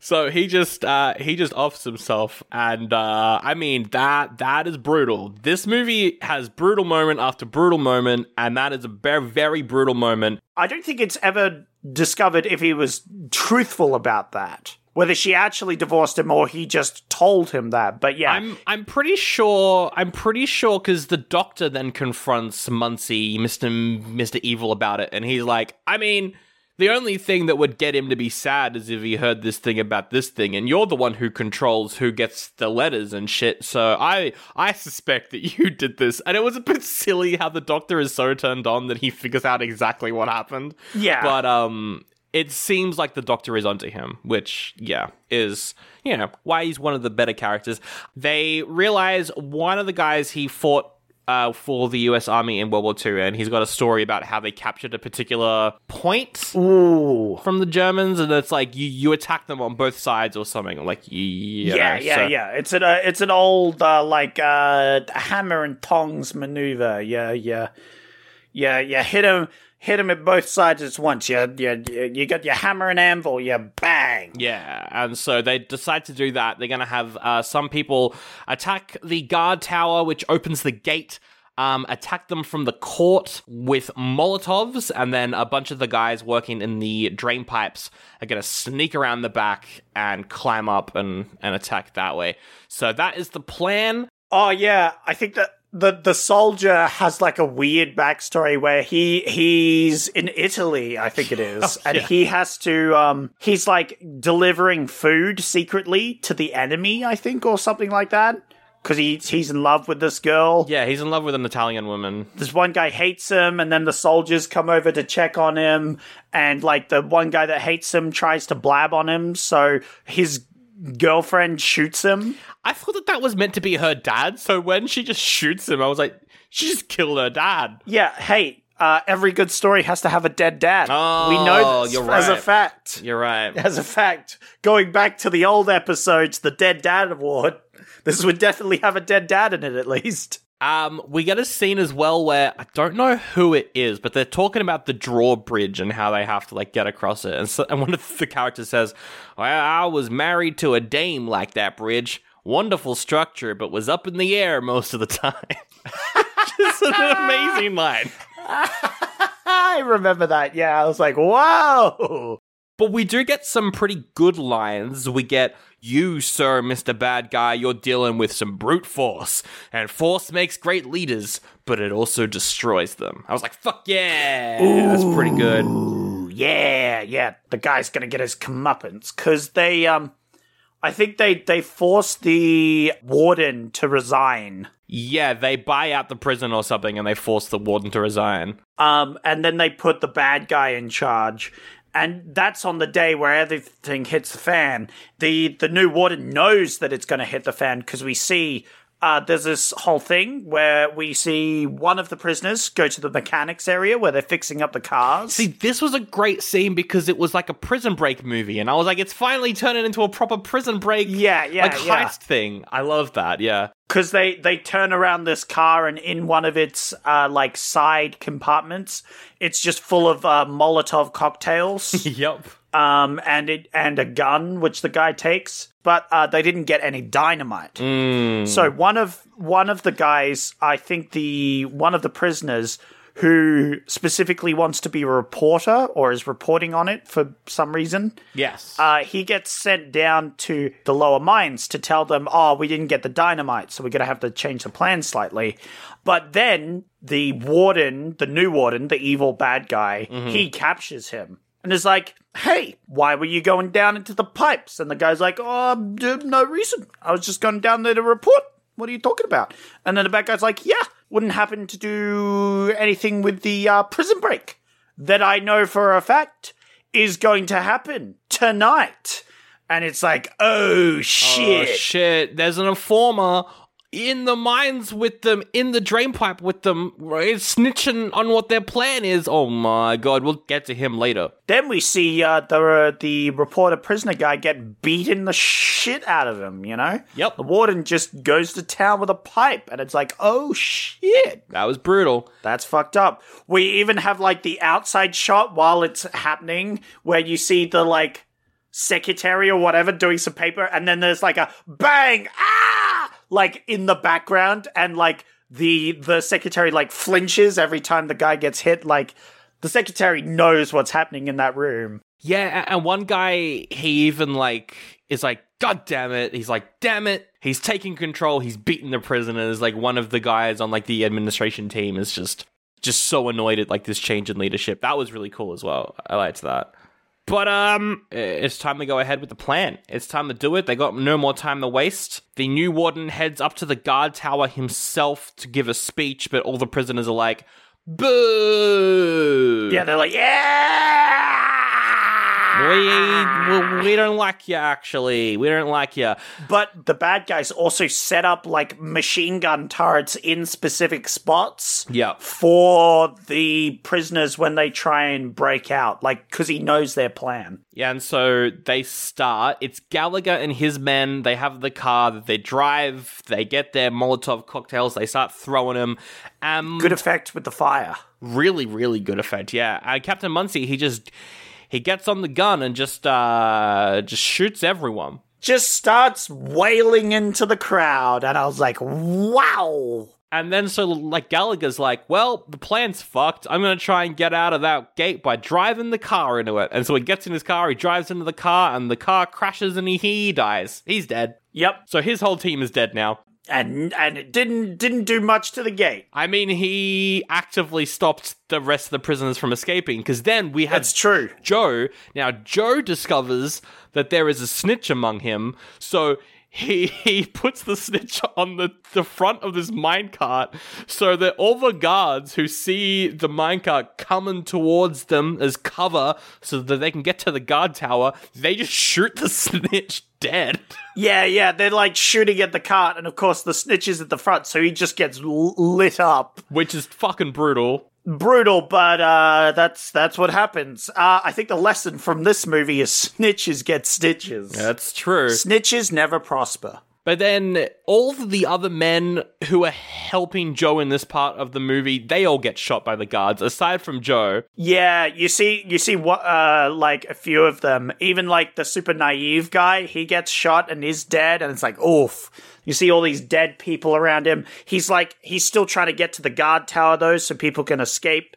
So he just offs himself, and I mean that is brutal. This movie has brutal moment after brutal moment, and that is a very, very brutal moment. I don't think it's ever discovered if he was truthful about that, whether she actually divorced him or he just told him that. But yeah, I'm pretty sure because the doctor then confronts Munsey, Mr. Evil, about it, and he's like, I mean, the only thing that would get him to be sad is if he heard this thing about this thing, and you're the one who controls who gets the letters and shit, so I suspect that you did this. And it was a bit silly how the doctor is so turned on that he figures out exactly what happened. Yeah. But it seems like the doctor is onto him, which, yeah, is, you know, why he's one of the better characters. They realize one of the guys he fought for the US Army in World War II, and he's got a story about how they captured a particular point from the Germans, and it's like you attack them on both sides or something. Like, yeah. It's an old hammer and tongs maneuver. Yeah. Hit him at both sides at once. You got your hammer and anvil. You bang. Yeah, and so they decide to do that. They're going to have some people attack the guard tower, which opens the gate. Attack them from the court with Molotovs, and then a bunch of the guys working in the drain pipes are going to sneak around the back and climb up and attack that way. So that is the plan. Oh yeah, I think that. The soldier has like a weird backstory where he's in Italy, I think it is, and he has to he's like delivering food secretly to the enemy, I think, or something like that. Because he's in love with this girl. Yeah, he's in love with an Italian woman. This one guy hates him, and then the soldiers come over to check on him, and like the one guy that hates him tries to blab on him, so his girlfriend shoots him. I thought that was meant to be her dad, so when she just shoots him, I was like, she just killed her dad. Yeah, hey, every good story has to have a dead dad. Oh, we know this as a fact. You're right. As a fact. Going back to the old episodes, the Dead Dad Award, this would definitely have a dead dad in it at least. We get a scene as well where I don't know who it is, but they're talking about the drawbridge and how they have to like get across it. And one of the characters says, I was married to a dame like that bridge. Wonderful structure, but was up in the air most of the time. Just an amazing line. I remember that. Yeah, I was like, whoa. But we do get some pretty good lines. We get, you, sir, Mr. Bad Guy, you're dealing with some brute force. And force makes great leaders, but it also destroys them. I was like, fuck yeah. Ooh, that's pretty good. Yeah. The guy's going to get his comeuppance. Because they, I think they forced the warden to resign. Yeah, they buy out the prison or something, and they force the warden to resign. And then they put the bad guy in charge. And that's on the day where everything hits the fan. The new warden knows that it's going to hit the fan, because we see there's this whole thing where we see one of the prisoners go to the mechanics area where they're fixing up the cars. See, this was a great scene because it was like a Prison Break movie. And I was like, it's finally turning into a proper Prison Break heist thing. I love that, yeah. Because they turn around this car, and in one of its side compartments, it's just full of Molotov cocktails. Yep. And a gun, which the guy takes, but they didn't get any dynamite. Mm. So one of the guys, I think one of the prisoners who specifically wants to be a reporter or is reporting on it for some reason. Yes. He gets sent down to the lower mines to tell them, we didn't get the dynamite, so we're going to have to change the plan slightly. But then the new warden, the evil bad guy, he captures him. And is like, hey, why were you going down into the pipes? And the guy's like, no reason. I was just going down there to report. What are you talking about? And then the bad guy's like, yeah, wouldn't happen to do anything with the prison break that I know for a fact is going to happen tonight. And it's like, oh, shit. Oh, shit. There's an informer in the mines with them, in the drainpipe with them, right, snitching on what their plan is. Oh my god, we'll get to him later. Then we see the reporter prisoner guy get beaten the shit out of him, you know? Yep. The warden just goes to town with a pipe, and it's like, oh shit. That was brutal. That's fucked up. We even have, like, the outside shot while it's happening, where you see the, like, secretary or whatever doing some paper, and then there's like a bang, ah, like in the background, and like the secretary like flinches every time the guy gets hit. Like the secretary knows what's happening in that room. Yeah, and one guy, he even like is like, God damn it. He's like, damn it. He's taking control. He's beating the prisoners. Like one of the guys on like the administration team is just so annoyed at like this change in leadership. That was really cool as well. I liked that. But it's time to go ahead with the plan. It's time to do it. They got no more time to waste. The new warden heads up to the guard tower himself to give a speech, but all the prisoners are like, boo! Yeah, they're like, yeah! We don't like you, actually. We don't like you. But the bad guys also set up, like, machine gun turrets in specific spots for the prisoners when they try and break out, like, because he knows their plan. Yeah, and so they start. It's Gallagher and his men. They have the car that they drive. They get their Molotov cocktails. They start throwing them. Good effect with the fire. Really, really good effect, yeah. Captain Munsey, he gets on the gun and just shoots everyone. Just starts wailing into the crowd, and I was like, wow! And then so, like, Gallagher's like, well, the plan's fucked. I'm gonna try and get out of that gate by driving the car into it. And so he gets in his car, he drives into the car, and the car crashes, and he dies. He's dead. Yep. So his whole team is dead now. And it didn't do much to the gate. I mean, he actively stopped the rest of the prisoners from escaping, because then we had That's true. Joe. Now, Joe discovers that there is a snitch among him, so he puts the snitch on the front of this minecart so that all the guards who see the minecart coming towards them as cover so that they can get to the guard tower, they just shoot the snitch dead. Yeah, they're like shooting at the cart, and of course the snitch is at the front, so he just gets lit up. Which is fucking brutal. Brutal, but that's what happens. I think the lesson from this movie is snitches get stitches. That's true. Snitches never prosper. But then all of the other men who are helping Joe in this part of the movie, they all get shot by the guards, aside from Joe. Yeah, you see what like a few of them. Even like the super naive guy, he gets shot and is dead, and it's like, oof. You see all these dead people around him. He's still trying to get to the guard tower, though, so people can escape.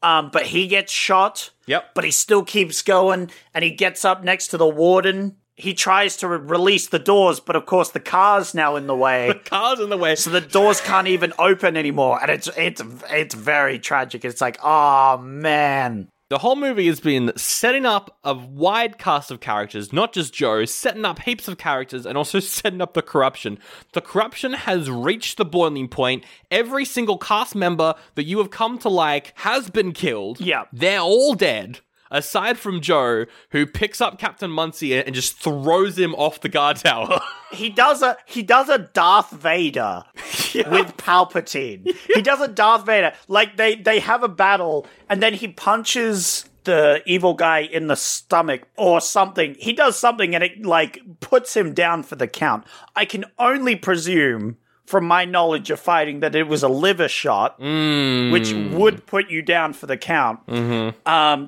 But he gets shot. Yep. But he still keeps going, and he gets up next to the warden. He tries to release the doors, but of course the car's now in the way. The car's in the way. So the doors can't even open anymore, and it's very tragic. It's like, oh, man. The whole movie has been setting up a wide cast of characters, not just Joe, setting up heaps of characters and also setting up the corruption. The corruption has reached the boiling point. Every single cast member that you have come to like has been killed. Yeah. They're all dead. Aside from Joe, who picks up Captain Munsey and just throws him off the guard tower. He does a Darth Vader with Palpatine. He does a Darth Vader. Like, they have a battle, and then he punches the evil guy in the stomach or something. He does something, and it, like, puts him down for the count. I can only presume, from my knowledge of fighting, that it was a liver shot, which would put you down for the count. Mm-hmm.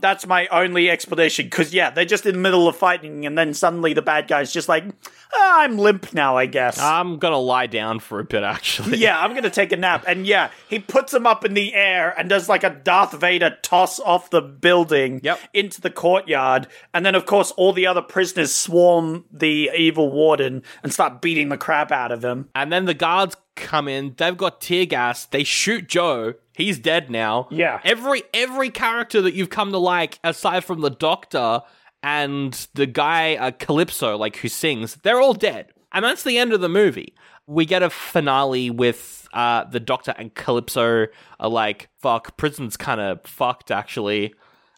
That's my only explanation, because, yeah, they're just in the middle of fighting, and then suddenly the bad guy's just like, I'm limp now, I guess. I'm going to lie down for a bit, actually. Yeah, I'm going to take a nap. And, yeah, he puts him up in the air and does, like, a Darth Vader toss off the building into the courtyard. And then, of course, all the other prisoners swarm the evil warden and start beating the crap out of him. And then the guards come in, they've got tear gas, they shoot Joe, he's dead now. Yeah. Every character that you've come to like, aside from the doctor and the guy Calypso, like, who sings, they're all dead. And that's the end of the movie. We get a finale with the doctor and Calypso are like, fuck, prison's kind of fucked, actually.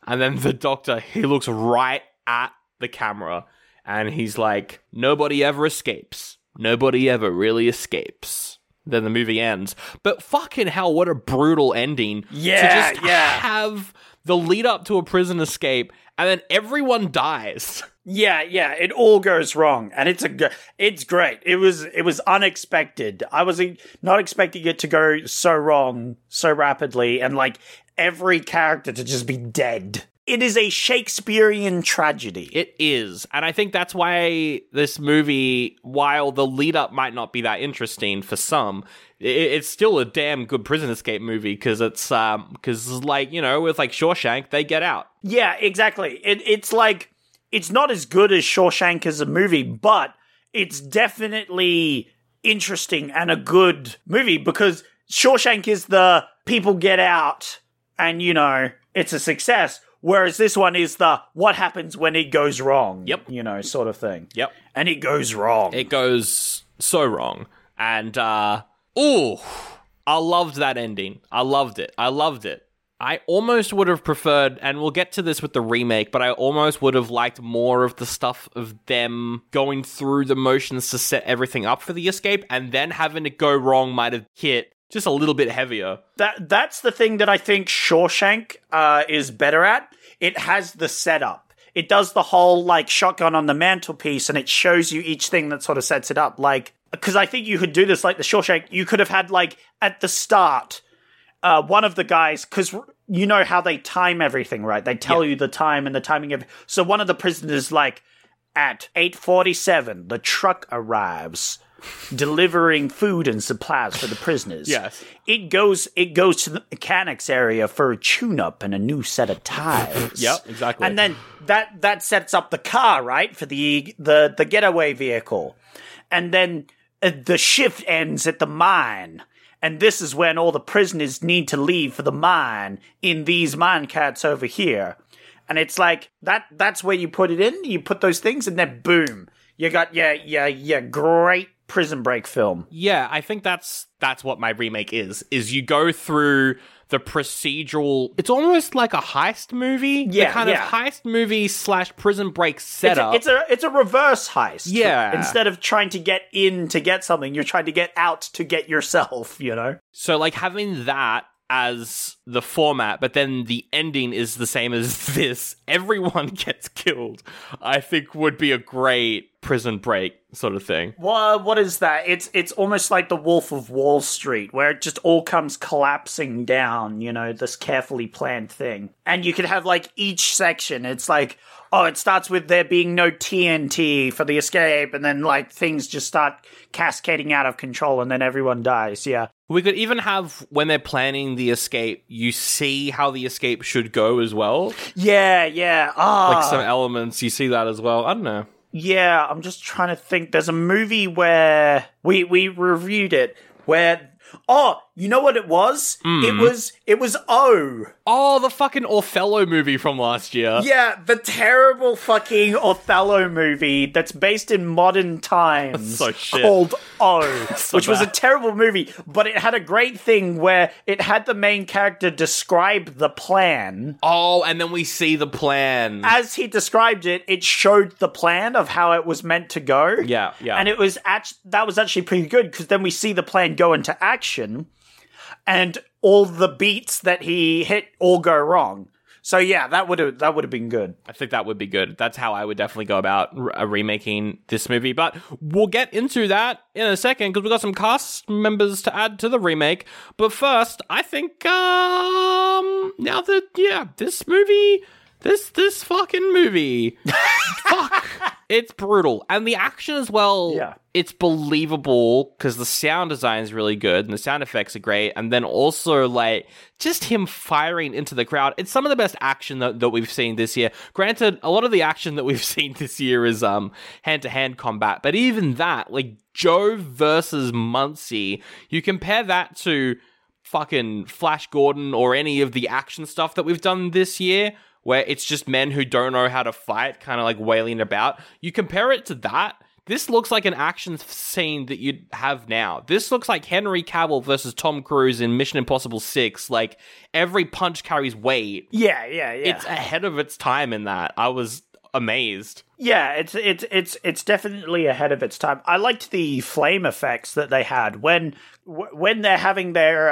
And then the doctor, he looks right at the camera and he's like, nobody ever escapes. Nobody ever really escapes. Then the movie ends. But fucking hell, what a brutal ending. Yeah, to just have the lead up to a prison escape and then everyone dies. Yeah, it all goes wrong. And it's great. It was unexpected. I was not expecting it to go so wrong so rapidly, and like every character to just be dead. It is a Shakespearean tragedy. It is. And I think that's why this movie, while the lead-up might not be that interesting for some, it's still a damn good prison escape movie because it's, like, you know, with, like, Shawshank, they get out. Yeah, exactly. It's like, it's not as good as Shawshank as a movie, but it's definitely interesting and a good movie because Shawshank is the people get out and, you know, it's a success. Whereas this one is the what happens when it goes wrong, yep, you know, sort of thing. Yep. And it goes wrong. It goes so wrong. And, I loved that ending. I loved it. I almost would have preferred, and we'll get to this with the remake, but I almost would have liked more of the stuff of them going through the motions to set everything up for the escape, and then having it go wrong might have hit just a little bit heavier. That's the thing that I think Shawshank is better at. It has the setup. It does the whole, like, shotgun on the mantelpiece, and it shows you each thing that sort of sets it up. Like, because I think you could do this like the Shawshank. You could have had, like, at the start, one of the guys, because you know how they time everything, right? They tell you the time and the timing of. So one of the prisoners, like, at 8:47, the truck arrives, delivering food and supplies for the prisoners. Yes. It goes to the mechanics area for a tune-up and a new set of tires. Yep, exactly. And then that sets up the car, right, for the getaway vehicle. And then the shift ends at the mine. And this is when all the prisoners need to leave for the mine in these mine carts over here. And it's like, that's where you put it in. You put those things and then boom. You got great Prison Break film. Yeah, I think that's what my remake is you go through the procedural. It's almost like a heist movie. Yeah, the kind of heist movie / Prison Break setup. It's a reverse heist. Yeah. Instead of trying to get in to get something, you're trying to get out to get yourself, you know? So, like, having that as the format, but then the ending is the same as this. Everyone gets killed, I think would be a great Prison Break sort of thing. Well, what is that? It's almost like the Wolf of Wall Street, where it just all comes collapsing down, you know, this carefully planned thing. And you could have, like, each section. It's like, oh, it starts with there being no TNT for the escape, and then, like, things just start cascading out of control, and then everyone dies, yeah. We could even have, when they're planning the escape, you see how the escape should go as well. Yeah. Like, some elements, you see that as well. I don't know. Yeah, I'm just trying to think. There's a movie where we reviewed it, where... Oh, you know what it was? It was O. Oh, the fucking Othello movie from last year. Yeah, the terrible fucking Othello movie that's based in modern times. That's so shit. Called O, so which bad. Was a terrible movie, but it had a great thing where it had the main character describe the plan. Oh, and then we see the plan. As he described it, it showed the plan of how it was meant to go. Yeah. And it was actually pretty good because then we see the plan go into action. And all the beats that he hit all go wrong. So yeah, that would have been good. I think that would be good. That's how I would definitely go about remaking this movie. But we'll get into that in a second because we've got some cast members to add to the remake. But first, I think this fucking movie, fuck, it's brutal. And the action as well, It's believable because the sound design is really good and the sound effects are great. And then also, like, just him firing into the crowd. It's some of the best action that we've seen this year. Granted, a lot of the action that we've seen this year is hand-to-hand combat. But even that, like, Joe versus Munsey, you compare that to fucking Flash Gordon or any of the action stuff that we've done this year, where it's just men who don't know how to fight, kind of like wailing about. You compare it to that, this looks like an action scene that you'd have now. This looks like Henry Cavill versus Tom Cruise in Mission Impossible 6. Like, every punch carries weight. Yeah. It's ahead of its time in that. I was amazed. Yeah, it's definitely ahead of its time. I liked the flame effects that they had when they're having their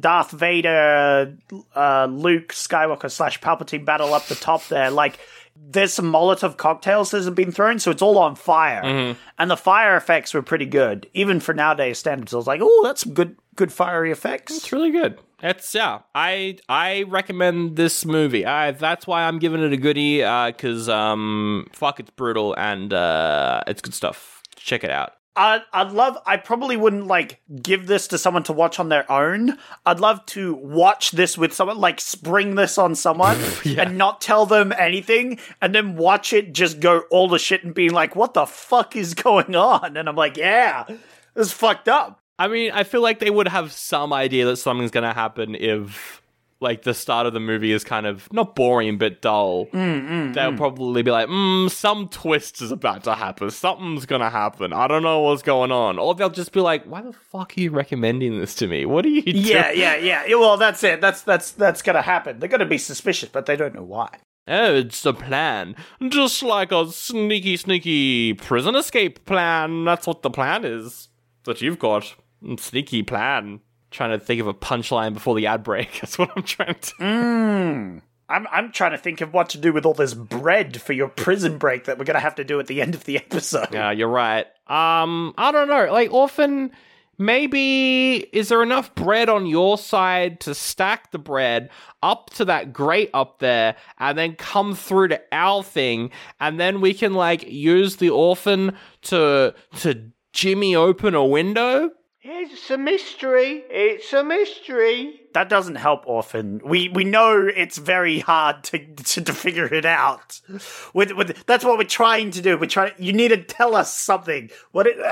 Darth Vader, Luke Skywalker / Palpatine battle up the top there. Like, there's some Molotov cocktails that have been thrown, so it's all on fire, and the fire effects were pretty good, even for nowadays standards. I was like, oh, that's some good fiery effects. It's really good. It's, yeah, I recommend this movie. That's why I'm giving it a goodie, because, fuck, it's brutal, and it's good stuff. Check it out. I probably wouldn't, like, give this to someone to watch on their own. I'd love to watch this with someone, like, spring this on someone and not tell them anything, and then watch it just go all the shit and being like, what the fuck is going on? And I'm like, yeah, this is fucked up. I mean, I feel like they would have some idea that something's going to happen if, like, the start of the movie is kind of, not boring, but dull. They'll probably be like, some twist is about to happen. Something's going to happen. I don't know what's going on. Or they'll just be like, why the fuck are you recommending this to me? What are you doing? Yeah. Well, that's it. That's going to happen. They're going to be suspicious, but they don't know why. Oh, it's a plan. Just like a sneaky, sneaky prison escape plan. That's what the plan is that you've got. Sneaky plan. Trying to think of a punchline before the ad break. That's what I'm trying to. I'm trying to think of what to do with all this bread for your prison break that we're gonna have to do at the end of the episode. Yeah, you're right. I don't know. Like, often, maybe is there enough bread on your side to stack the bread up to that grate up there, and then come through to our thing, and then we can like use the orphan to jimmy open a window. It's a mystery. It's a mystery. That doesn't help often. We know it's very hard to figure it out. With that's what we're trying to do. You need to tell us something. That's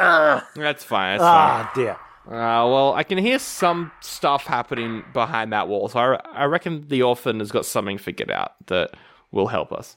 fine. That's fine. Dear. Well, I can hear some stuff happening behind that wall, so I reckon the orphan has got something figured out that will help us.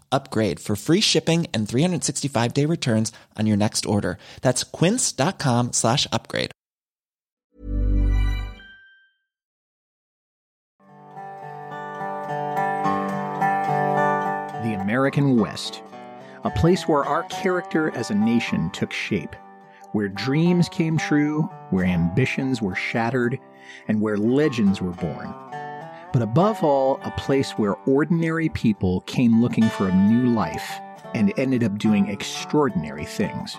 for free shipping and 365-day returns on your next order. That's quince.com/upgrade. The American West, a place where our character as a nation took shape, where dreams came true, where ambitions were shattered, and where legends were born. But above all, a place where ordinary people came looking for a new life and ended up doing extraordinary things.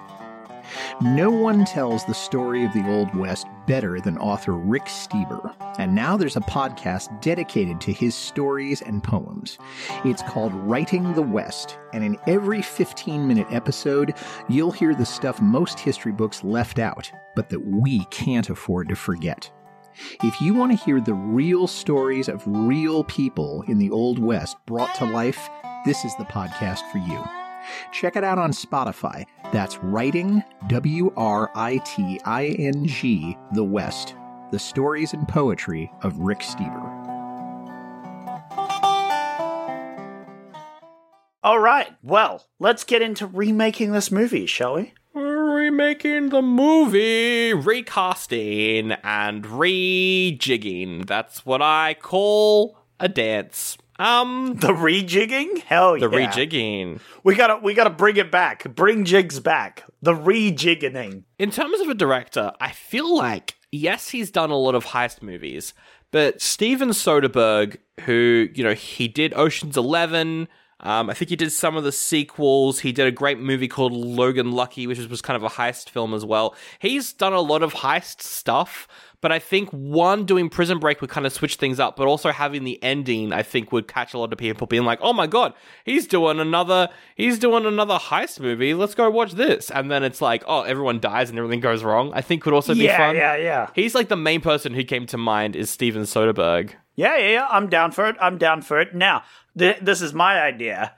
No one tells the story of the Old West better than author Rick Steber, and now there's a podcast dedicated to his stories and poems. It's called Writing the West, and in every 15-minute episode, you'll hear the stuff most history books left out, but that we can't afford to forget. If you want to hear the real stories of real people in the Old West brought to life, this is the podcast for you. Check it out on Spotify. That's Writing, Writing, The West, the stories and poetry of Rick Steber. All right, well, let's get into remaking this movie, shall we? Remaking the movie, recasting, and rejigging. That's what I call a dance. The rejigging? Hell yeah. The rejigging. We gotta bring it back. Bring jigs back. The rejigging. In terms of a director, I feel like, yes, he's done a lot of heist movies, but Steven Soderbergh, who, you know, he did Ocean's 11, I think he did some of the sequels. He did a great movie called Logan Lucky, which was kind of a heist film as well. He's done a lot of heist stuff, but I think, one, doing Prison Break would kind of switch things up, but also having the ending, I think, would catch a lot of people being like, oh my god, he's doing another heist movie, let's go watch this. And then it's like, oh, everyone dies and everything goes wrong, I think would also be fun. Yeah. He's like the main person who came to mind is Steven Soderbergh. Yeah, I'm down for it. Now, this is my idea,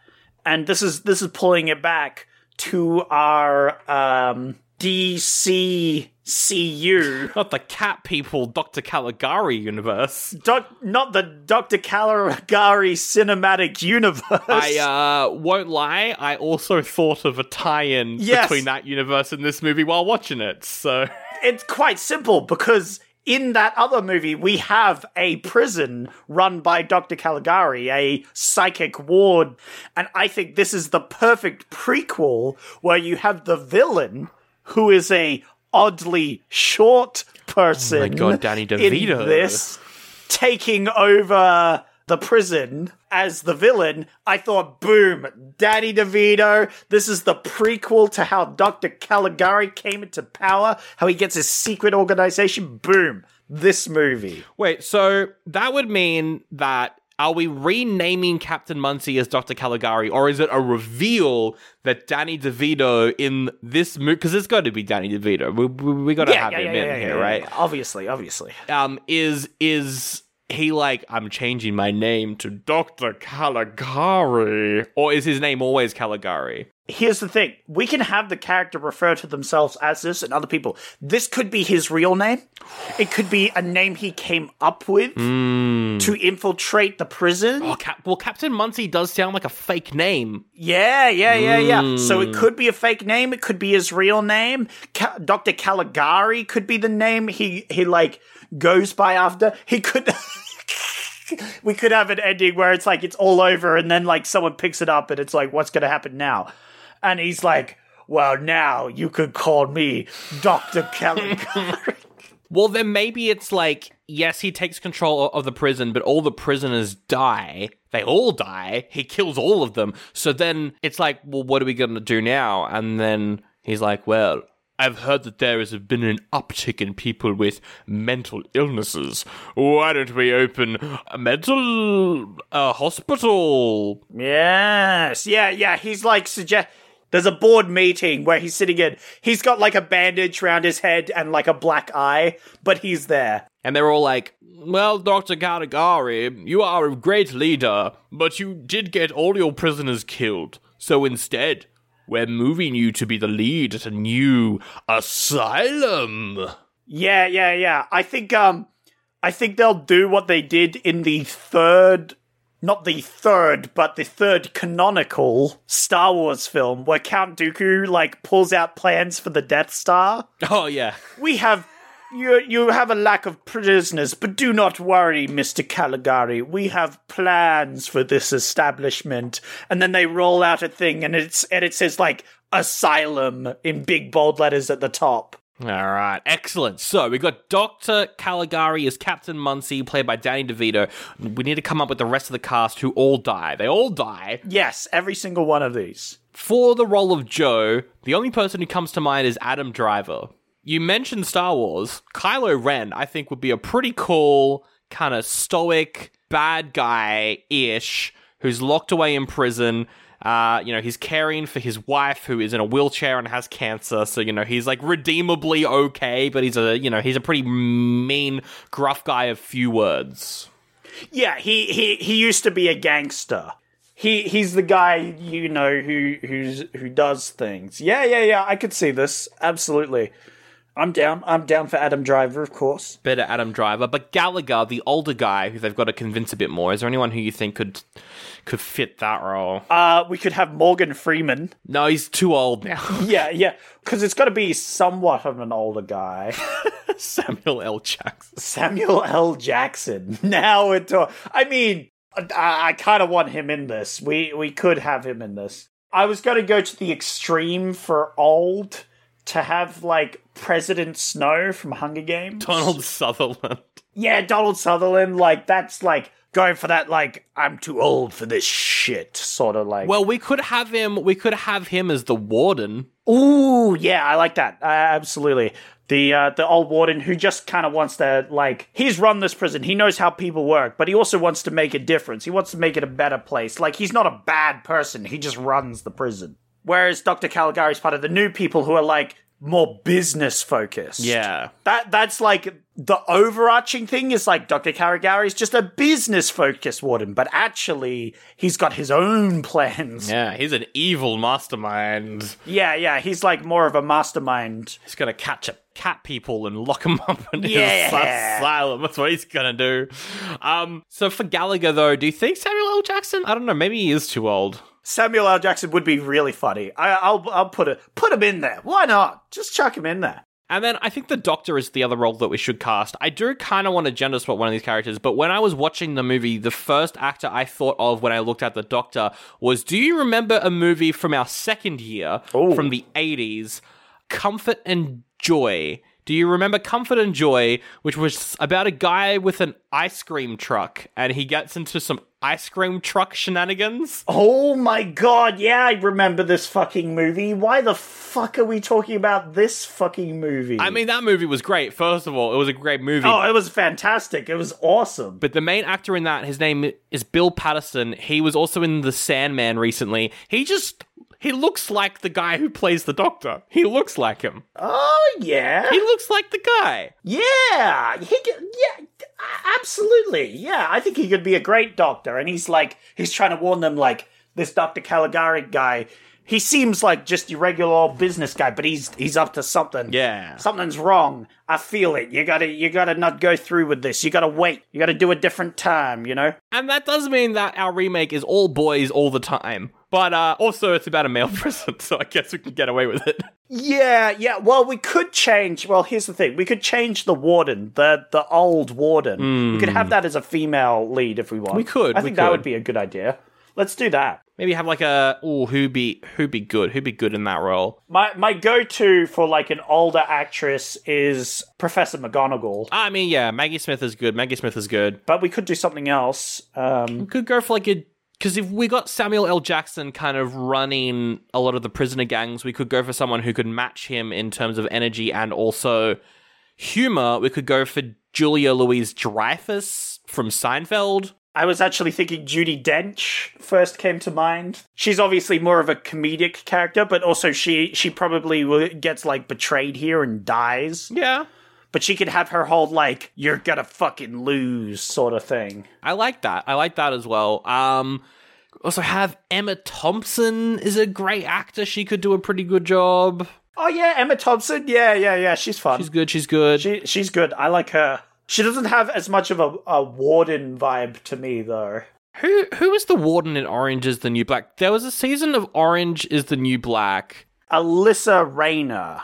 and this is pulling it back to our DCCU. Not the cat people, Dr. Caligari universe. Not the Dr. Caligari cinematic universe. I won't lie, I also thought of a tie-in between that universe and this movie while watching it, so... It's quite simple, because... in that other movie, we have a prison run by Dr. Caligari, a psychic ward. And I think this is the perfect prequel where you have the villain who is a oddly short person. Oh my God, Danny DeVito. In this, taking over the prison as the villain. I thought, boom, Danny DeVito. This is the prequel to how Dr. Caligari came into power, how he gets his secret organization. Boom, this movie. Wait, so that would mean that are we renaming Captain Munsey as Dr. Caligari, or is it a reveal that Danny DeVito in this movie, because it's got to be Danny DeVito, we got to have him in here, right? Obviously. Is he like, I'm changing my name to Dr. Caligari, or is his name always Caligari? Here's the thing. We can have the character refer to themselves as this and other people. This could be his real name. It could be a name he came up with to infiltrate the prison. Oh, well, Captain Munsey does sound like a fake name. Yeah. So it could be a fake name. It could be his real name. Dr. Caligari could be the name he like goes by after. He could... We could have an ending where it's like it's all over and then like someone picks it up and it's like, what's going to happen now? And he's like, well, now you could call me Dr. Caligari. Well, then maybe it's like, yes, he takes control of the prison, but all the prisoners die. They all die. He kills all of them. So then it's like, well, what are we going to do now? And then he's like, well, I've heard that there has been an uptick in people with mental illnesses. Why don't we open a mental hospital? Yes. Yeah. He's like, there's a board meeting where he's sitting in. He's got like a bandage around his head and like a black eye, but he's there. And they're all like, well, Dr. Caligari, you are a great leader, but you did get all your prisoners killed. So instead... we're moving you to be the lead at a new asylum. Yeah. I think they'll do what they did in the third canonical Star Wars film where Count Dooku, like, pulls out plans for the Death Star. Oh, yeah. We have... You have a lack of prisoners, but do not worry, Mr. Caligari. We have plans for this establishment. And then they roll out a thing, and it says, like, asylum in big bold letters at the top. All right, excellent. So we got Dr. Caligari as Captain Munsey, played by Danny DeVito. We need to come up with the rest of the cast who all die. They all die. Yes, every single one of these. For the role of Joe, the only person who comes to mind is Adam Driver. You mentioned Star Wars. Kylo Ren, I think, would be a pretty cool, kind of stoic, bad guy-ish, who's locked away in prison. He's caring for his wife, who is in a wheelchair and has cancer. So, he's, like, redeemably okay, but he's a pretty mean, gruff guy of few words. Yeah, he used to be a gangster. He's the guy, who does things. Yeah, I could see this. Absolutely. I'm down for Adam Driver, of course. Better Adam Driver. But Gallagher, the older guy, who they've got to convince a bit more. Is there anyone who you think could fit that role? We could have Morgan Freeman. No, he's too old now. Yeah. Because it's got to be somewhat of an older guy. Samuel L. Jackson. Now we're talking. I mean, I kind of want him in this. We could have him in this. I was going to go to the extreme for old... to have, like, President Snow from Hunger Games. Donald Sutherland. Yeah, Donald Sutherland, like, that's, like, going for that, like, I'm too old for this shit, sort of, like. Well, we could have him as the warden. Ooh, yeah, I like that. Absolutely. The old warden who just kind of wants to, like, he's run this prison, he knows how people work, but he also wants to make a difference. He wants to make it a better place. Like, he's not a bad person, he just runs the prison. Whereas Dr. Caligari's part of the new people who are, like, more business-focused. Yeah. That's, like, the overarching thing is, like, Dr. Caligari's just a business-focused warden, but actually, he's got his own plans. Yeah, he's an evil mastermind. Yeah, he's, like, more of a mastermind. He's gonna catch up cat people and lock them up in his asylum. That's what he's gonna do. So for Gallagher, though, do you think Samuel L. Jackson? I don't know, maybe he is too old. Samuel L. Jackson would be really funny. I'll put him in there. Why not? Just chuck him in there. And then I think the Doctor is the other role that we should cast. I do kind of want to gender swap one of these characters, but when I was watching the movie, the first actor I thought of when I looked at the Doctor was, do you remember a movie from our second year, from the 80s, Comfort and Joy? Do you remember Comfort and Joy, which was about a guy with an ice cream truck, and he gets into some ice cream truck shenanigans? Oh my god, yeah, I remember this fucking movie. Why the fuck are we talking about this fucking movie? I mean, that movie was great, first of all. It was a great movie. Oh, it was fantastic. It was awesome. But the main actor in that, his name is Bill Patterson. He was also in The Sandman recently. He looks like the guy who plays the Doctor. He looks like him. Oh, yeah. He looks like the guy. Yeah. Yeah, absolutely. Yeah, I think he could be a great Doctor. And he's trying to warn them, like, this Dr. Caligari guy, he seems like just your regular old business guy, but he's up to something. Yeah. Something's wrong. I feel it. You gotta not go through with this. You gotta wait. You gotta do a different time, you know? And that does mean that our remake is all boys all the time. But also, it's about a male prison, so I guess we can get away with it. Yeah. Well, we could change... Well, here's the thing. We could change the warden, the old warden. We could have that as a female lead if we want. I think that would be a good idea. Let's do that. Maybe have like a... Ooh, who'd be good? Who'd be good in that role? My go-to for like an older actress is Professor McGonagall. I mean, yeah, Maggie Smith is good. But we could do something else. We could go for like a... Because if we got Samuel L. Jackson kind of running a lot of the prisoner gangs, we could go for someone who could match him in terms of energy and also humor. We could go for Julia Louis-Dreyfus from Seinfeld. I was actually thinking Judi Dench first came to mind. She's obviously more of a comedic character, but also she probably gets, like, betrayed here and dies. Yeah. But she could have her whole, like, you're gonna fucking lose sort of thing. I like that as well. Also have Emma Thompson is a great actor. She could do a pretty good job. Oh, yeah, Emma Thompson. Yeah. She's fun. She's good. She's good. I like her. She doesn't have as much of a warden vibe to me, though. Who is the warden in Orange is the New Black? There was a season of Orange is the New Black... Alyssa Rayner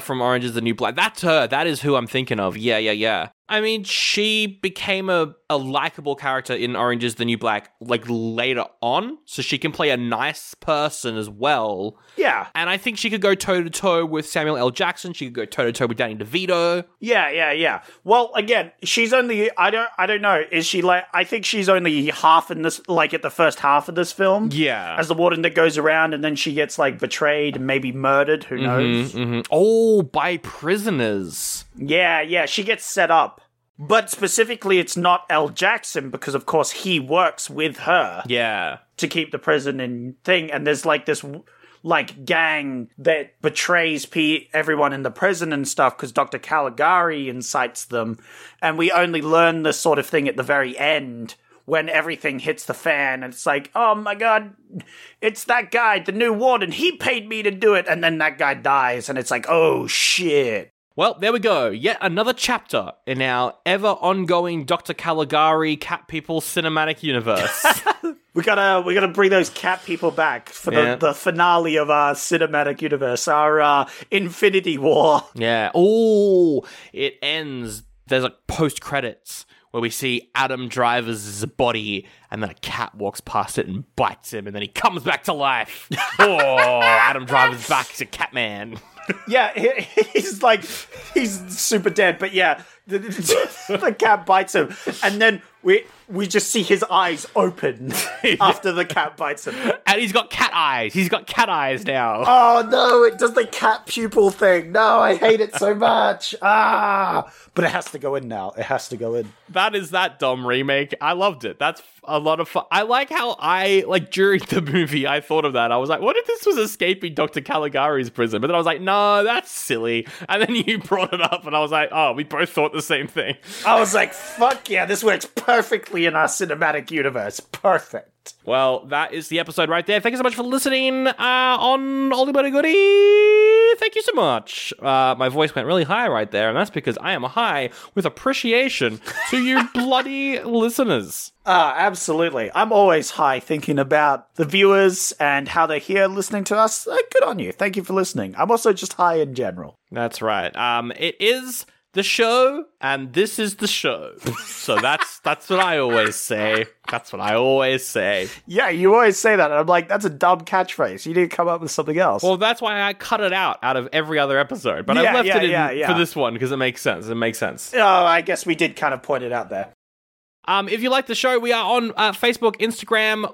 from Orange is the New Black. That's her. That is who I'm thinking of. Yeah. I mean, she became a likable character in Orange is the New Black, like, later on. So she can play a nice person as well. Yeah. And I think she could go toe-to-toe with Samuel L. Jackson. She could go toe-to-toe with Danny DeVito. Yeah. Well, again, she's only... I don't know. Is she, like... I think she's only half in this... Like, at the first half of this film. Yeah. As the warden that goes around and then she gets, like, betrayed and maybe murdered. Who knows? Mm-hmm. Oh, by prisoners. Yeah. She gets set up. But specifically, it's not L. Jackson because, of course, he works with her. Yeah. To keep the prison in thing. And there's, like, this, like, gang that betrays everyone in the prison and stuff because Dr. Caligari incites them. And we only learn this sort of thing at the very end when everything hits the fan. And it's like, oh, my God, it's that guy, the new warden. He paid me to do it. And then that guy dies. And it's like, oh, shit. Well, there we go. Yet another chapter in our ever-ongoing Dr. Caligari Cat People cinematic universe. we gotta bring those cat people back for the finale of our cinematic universe, our Infinity War. Yeah. Ooh, it ends. There's a post-credits where we see Adam Driver's body, and then a cat walks past it and bites him, and then he comes back to life. Oh, Adam Driver's back to Catman. Yeah, he's super dead, but yeah, the cat bites him, and then we just see his eyes open after the cat bites him. And he's got cat eyes. He's got cat eyes now. Oh, no, it does the cat pupil thing. No, I hate it so much. Ah, but it has to go in now. It has to go in. That is that dumb remake. I loved it. That's a lot of fun. I like how during the movie, I thought of that. I was like, what if this was escaping Dr. Caligari's prison? But then I was like, no, that's silly. And then you brought it up, and I was like, oh, we both thought the same thing. I was like, fuck yeah, this works perfectly in our cinematic universe. Perfect. Well, that is the episode right there. Thank you so much for listening on Oldie But A Goodie. hey, thank you so much. My voice went really high right there, and that's because I am high with appreciation to you bloody listeners. Absolutely. I'm always high thinking about the viewers and how they're here listening to us. Good on you. Thank you for listening. I'm also just high in general. That's right. It is the show, and this is the show. So that's what I always say. That's what I always say. Yeah, you always say that, and I'm like, that's a dumb catchphrase. You need to come up with something else. Well, that's why I cut it out of every other episode, but I left it in for this one, because it makes sense. It makes sense. Oh, I guess we did kind of point it out there. If you like the show, we are on Facebook, Instagram,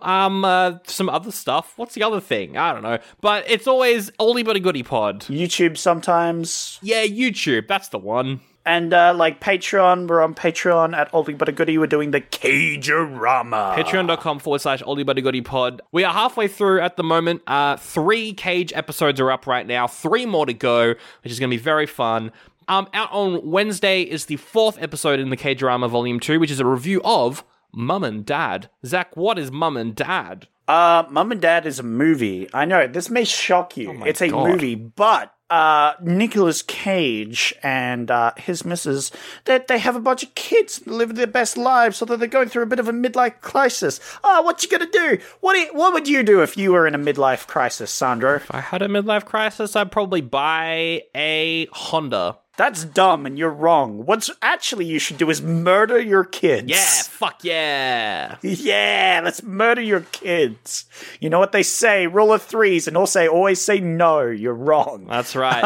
some other stuff. What's the other thing? I don't know. But it's always Oldie But A Goodie Pod. YouTube sometimes. Yeah, YouTube. That's the one. And like Patreon, we're on Patreon at Oldie But A Goodie. We're doing the Cage-O-Rama. Patreon.com/Oldie But A Goodie Pod. We are halfway through at the moment. 3 Cage episodes are up right now. 3 more to go, which is going to be very fun. Out on Wednesday is the 4th episode in the Cage-O-Rama Volume 2, which is a review of Mum and Dad. Zach, what is Mum and Dad? Mum and Dad is a movie. I know, this may shock you. It's a movie, but Nicolas Cage and his missus, they have a bunch of kids living their best lives, although they're going through a bit of a midlife crisis. Oh, what you gonna do? What would you do if you were in a midlife crisis, Sandro? If I had a midlife crisis, I'd probably buy a Honda. That's dumb, and you're wrong. What's actually you should do is murder your kids. Yeah, fuck yeah. Yeah, let's murder your kids. You know what they say, rule of threes, and also always say no, you're wrong. That's right.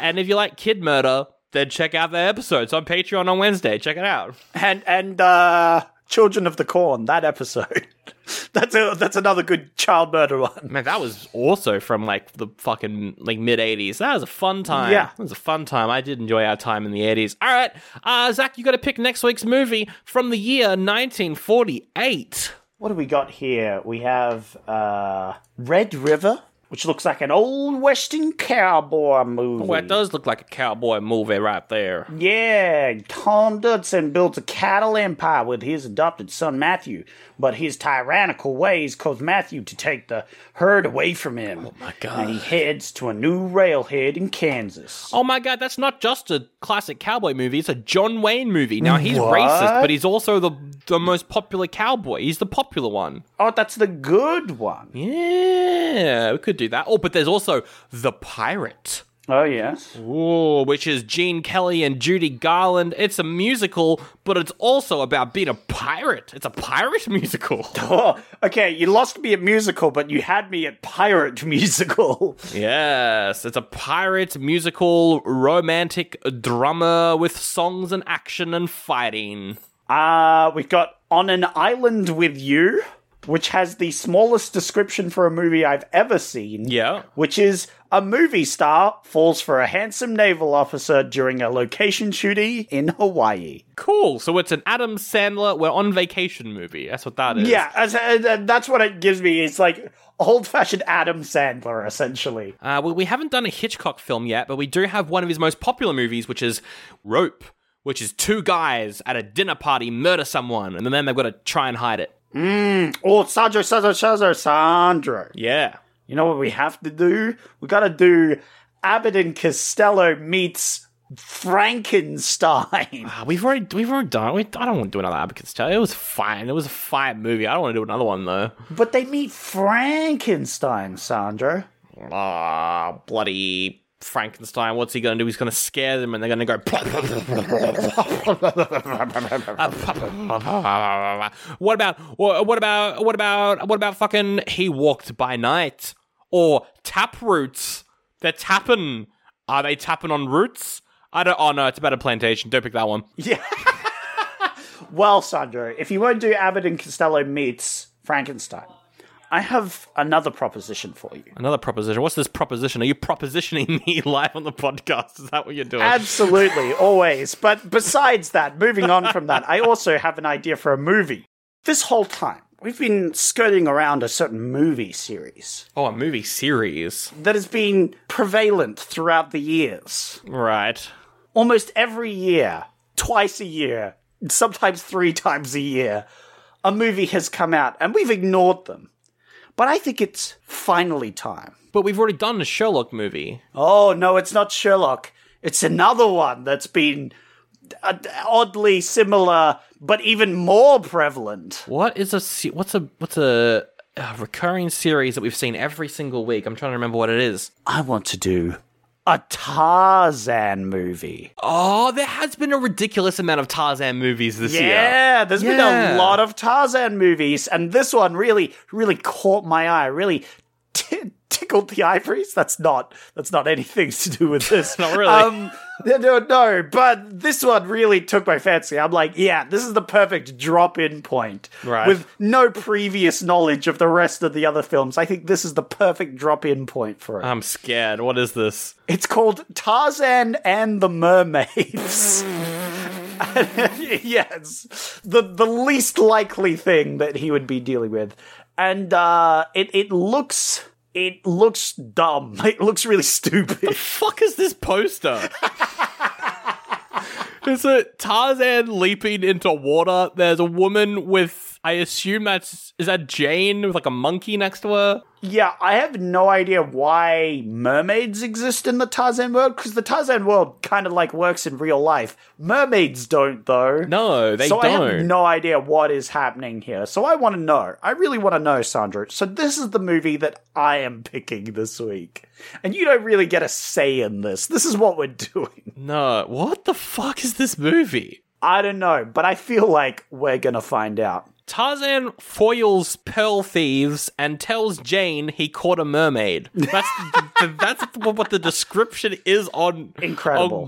And if you like kid murder, then check out the episodes on Patreon on Wednesday. Check it out. And Children of the Corn, that episode. That's another good child murder one. Man, that was also from like the fucking like mid-80s. That was a fun time. Yeah. That was a fun time. I did enjoy our time in the 80s. All right. Zach, you got to pick next week's movie from the year 1948. What do we got here? We have Red River, which looks like an old Western cowboy movie. Oh, it does look like a cowboy movie right there. Yeah, Tom Dudson builds a cattle empire with his adopted son Matthew, but his tyrannical ways cause Matthew to take the herd away from him. Oh my god. And he heads to a new railhead in Kansas. Oh my god, that's not just a classic cowboy movie, it's a John Wayne movie. Now, he's racist, but he's also the most popular cowboy. He's the popular one. Oh, that's the good one. Yeah, we could do that. Oh, but there's also The Pirate. Oh, yes. Ooh, which is Gene Kelly and Judy Garland. It's a musical, but it's also about being a pirate. It's a pirate musical. Oh, okay, you lost me at musical, but you had me at pirate musical. Yes, it's a pirate musical romantic drama with songs and action and fighting. We've got On an Island with You, which has the smallest description for a movie I've ever seen. Yeah. Which is, a movie star falls for a handsome naval officer during a location shooting in Hawaii. Cool. So it's an Adam Sandler, we're on vacation movie. That's what that is. Yeah, that's what it gives me. It's like old-fashioned Adam Sandler, essentially. Well, we haven't done a Hitchcock film yet, but we do have one of his most popular movies, which is Rope, which is 2 guys at a dinner party murder someone, and then they've got to try and hide it. Oh, Sandro. Yeah. You know what we have to do? We gotta do Abbott and Costello meets Frankenstein. We've already done it. I don't want to do another Abbott and Costello. It was fine. It was a fine movie. I don't want to do another one, though. But they meet Frankenstein, Sandro. Ah, bloody Frankenstein, what's he going to do? He's going to scare them and they're going to go... What about fucking He Walked by Night? Or Tap Roots? They're tapping. Are they tapping on roots? Oh no, it's about a plantation. Don't pick that one. Yeah. Well, Sandro, if you won't do Abbott and Costello meets Frankenstein, I have another proposition for you. Another proposition? What's this proposition? Are you propositioning me live on the podcast? Is that what you're doing? Absolutely, always. But besides that, moving on from that, I also have an idea for a movie. This whole time, we've been skirting around a certain movie series. Oh, a movie series? That has been prevalent throughout the years. Right. Almost every year, twice a year, sometimes 3 times a year, a movie has come out, and we've ignored them. But I think it's finally time. But we've already done the Sherlock movie. Oh, no, it's not Sherlock. It's another one that's been oddly similar, but even more prevalent. What is a... What's a recurring series that we've seen every single week? I'm trying to remember what it is. I want to do a Tarzan movie. Oh, there has been a ridiculous amount of Tarzan movies this year. Yeah, there's been a lot of Tarzan movies, and this one really, really caught my eye, really tickled the ivories. That's not anything to do with this. Not really. No, but this one really took my fancy. I'm like, yeah, this is the perfect drop-in point. Right. With no previous knowledge of the rest of the other films, I think this is the perfect drop-in point for it. I'm scared. What is this? It's called Tarzan and the Mermaids. Yes. The least likely thing that he would be dealing with. And it looks dumb. It looks really stupid. The fuck is this poster? There's a Tarzan leaping into water. There's a woman with, I assume is that Jane with like a monkey next to her? Yeah, I have no idea why mermaids exist in the Tarzan world, because the Tarzan world kind of like works in real life. Mermaids don't, though. No, they don't. So I have no idea what is happening here. So I want to know. I really want to know, Sandro. So this is the movie that I am picking this week. And you don't really get a say in this. This is what we're doing. No, what the fuck is this movie? I don't know, but I feel like we're going to find out. Tarzan foils pearl thieves and tells Jane he caught a mermaid. That's what the description is on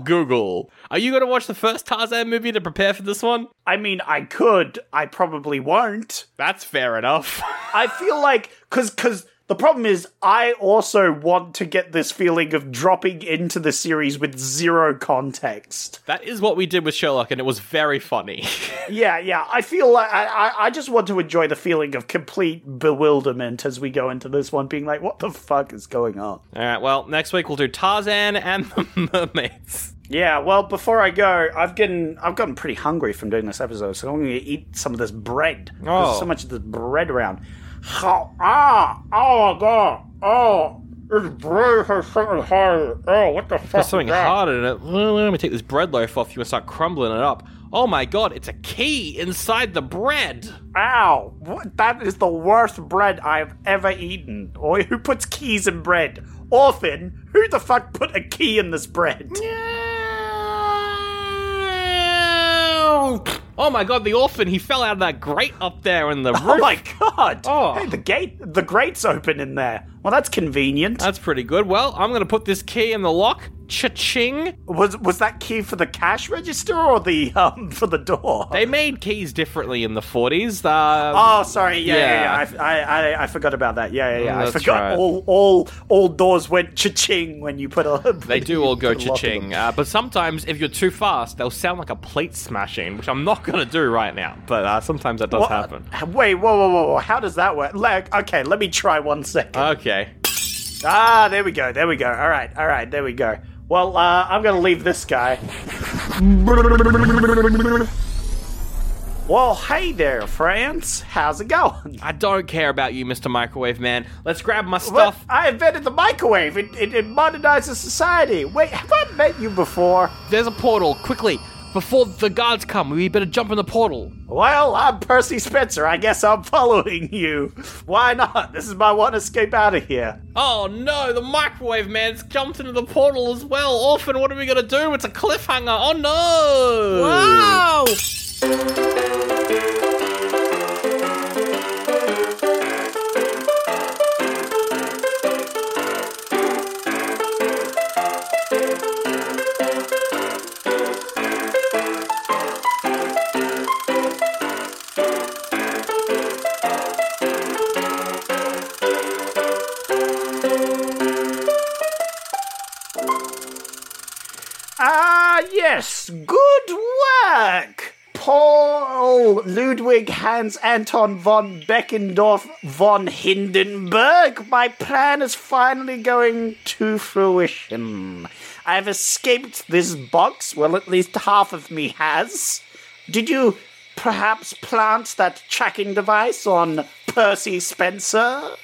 Google. Are you going to watch the first Tarzan movie to prepare for this one? I mean, I could. I probably won't. That's fair enough. I feel like... Because the problem is, I also want to get this feeling of dropping into the series with zero context. That is what we did with Sherlock, and it was very funny. Yeah. I feel like I just want to enjoy the feeling of complete bewilderment as we go into this one, being like, what the fuck is going on? All right, well, next week we'll do Tarzan and the Mermaids. Yeah, well, before I go, I've gotten pretty hungry from doing this episode, so I'm going to eat some of this bread. Oh. There's so much of this bread around. Oh my god, oh, this bread has something hard. Oh, what the fuck? There's something hard in it. Let me take this bread loaf off you and start crumbling it up. Oh my god, it's a key inside the bread. Ow, that is the worst bread I have ever eaten. Or who puts keys in bread? Orphan, who the fuck put a key in this bread? No. Oh my god, the orphan, he fell out of that grate up there in the roof. Oh my god! Oh. Hey, the grate's open in there. Well, that's convenient. That's pretty good. Well, I'm gonna put this key in the lock. Cha-ching! Was that key for the cash register or the, for the door? They made keys differently in the 40s. Sorry. Yeah. I forgot about that. Yeah. I forgot right. All doors went cha-ching when you put a... They do all go cha-ching. But sometimes, if you're too fast, they'll sound like a plate smashing, which I'm not gonna do right now, but sometimes that does happen. Wait, whoa, how does that work? Okay, let me try 1 second. Okay. There we go. All right, there we go. Well, I'm gonna leave this guy. Well, hey there, friends. How's it going? I don't care about you, Mr. Microwave Man. Let's grab my stuff. Well, I invented the microwave. It modernizes society. Wait, have I met you before? There's a portal, quickly. Before the guards come, we better jump in the portal. Well, I'm Percy Spencer. I guess I'm following you. Why not? This is my one escape out of here. Oh, no. The microwave man's jumped into the portal as well. Orphan, what are we going to do? It's a cliffhanger. Oh, no. Wow. Yes, good work! Paul Ludwig Hans Anton von Beneckendorff von Hindenburg, my plan is finally going to fruition. I've escaped this box, well, at least half of me has. Did you perhaps plant that tracking device on Percy Spencer?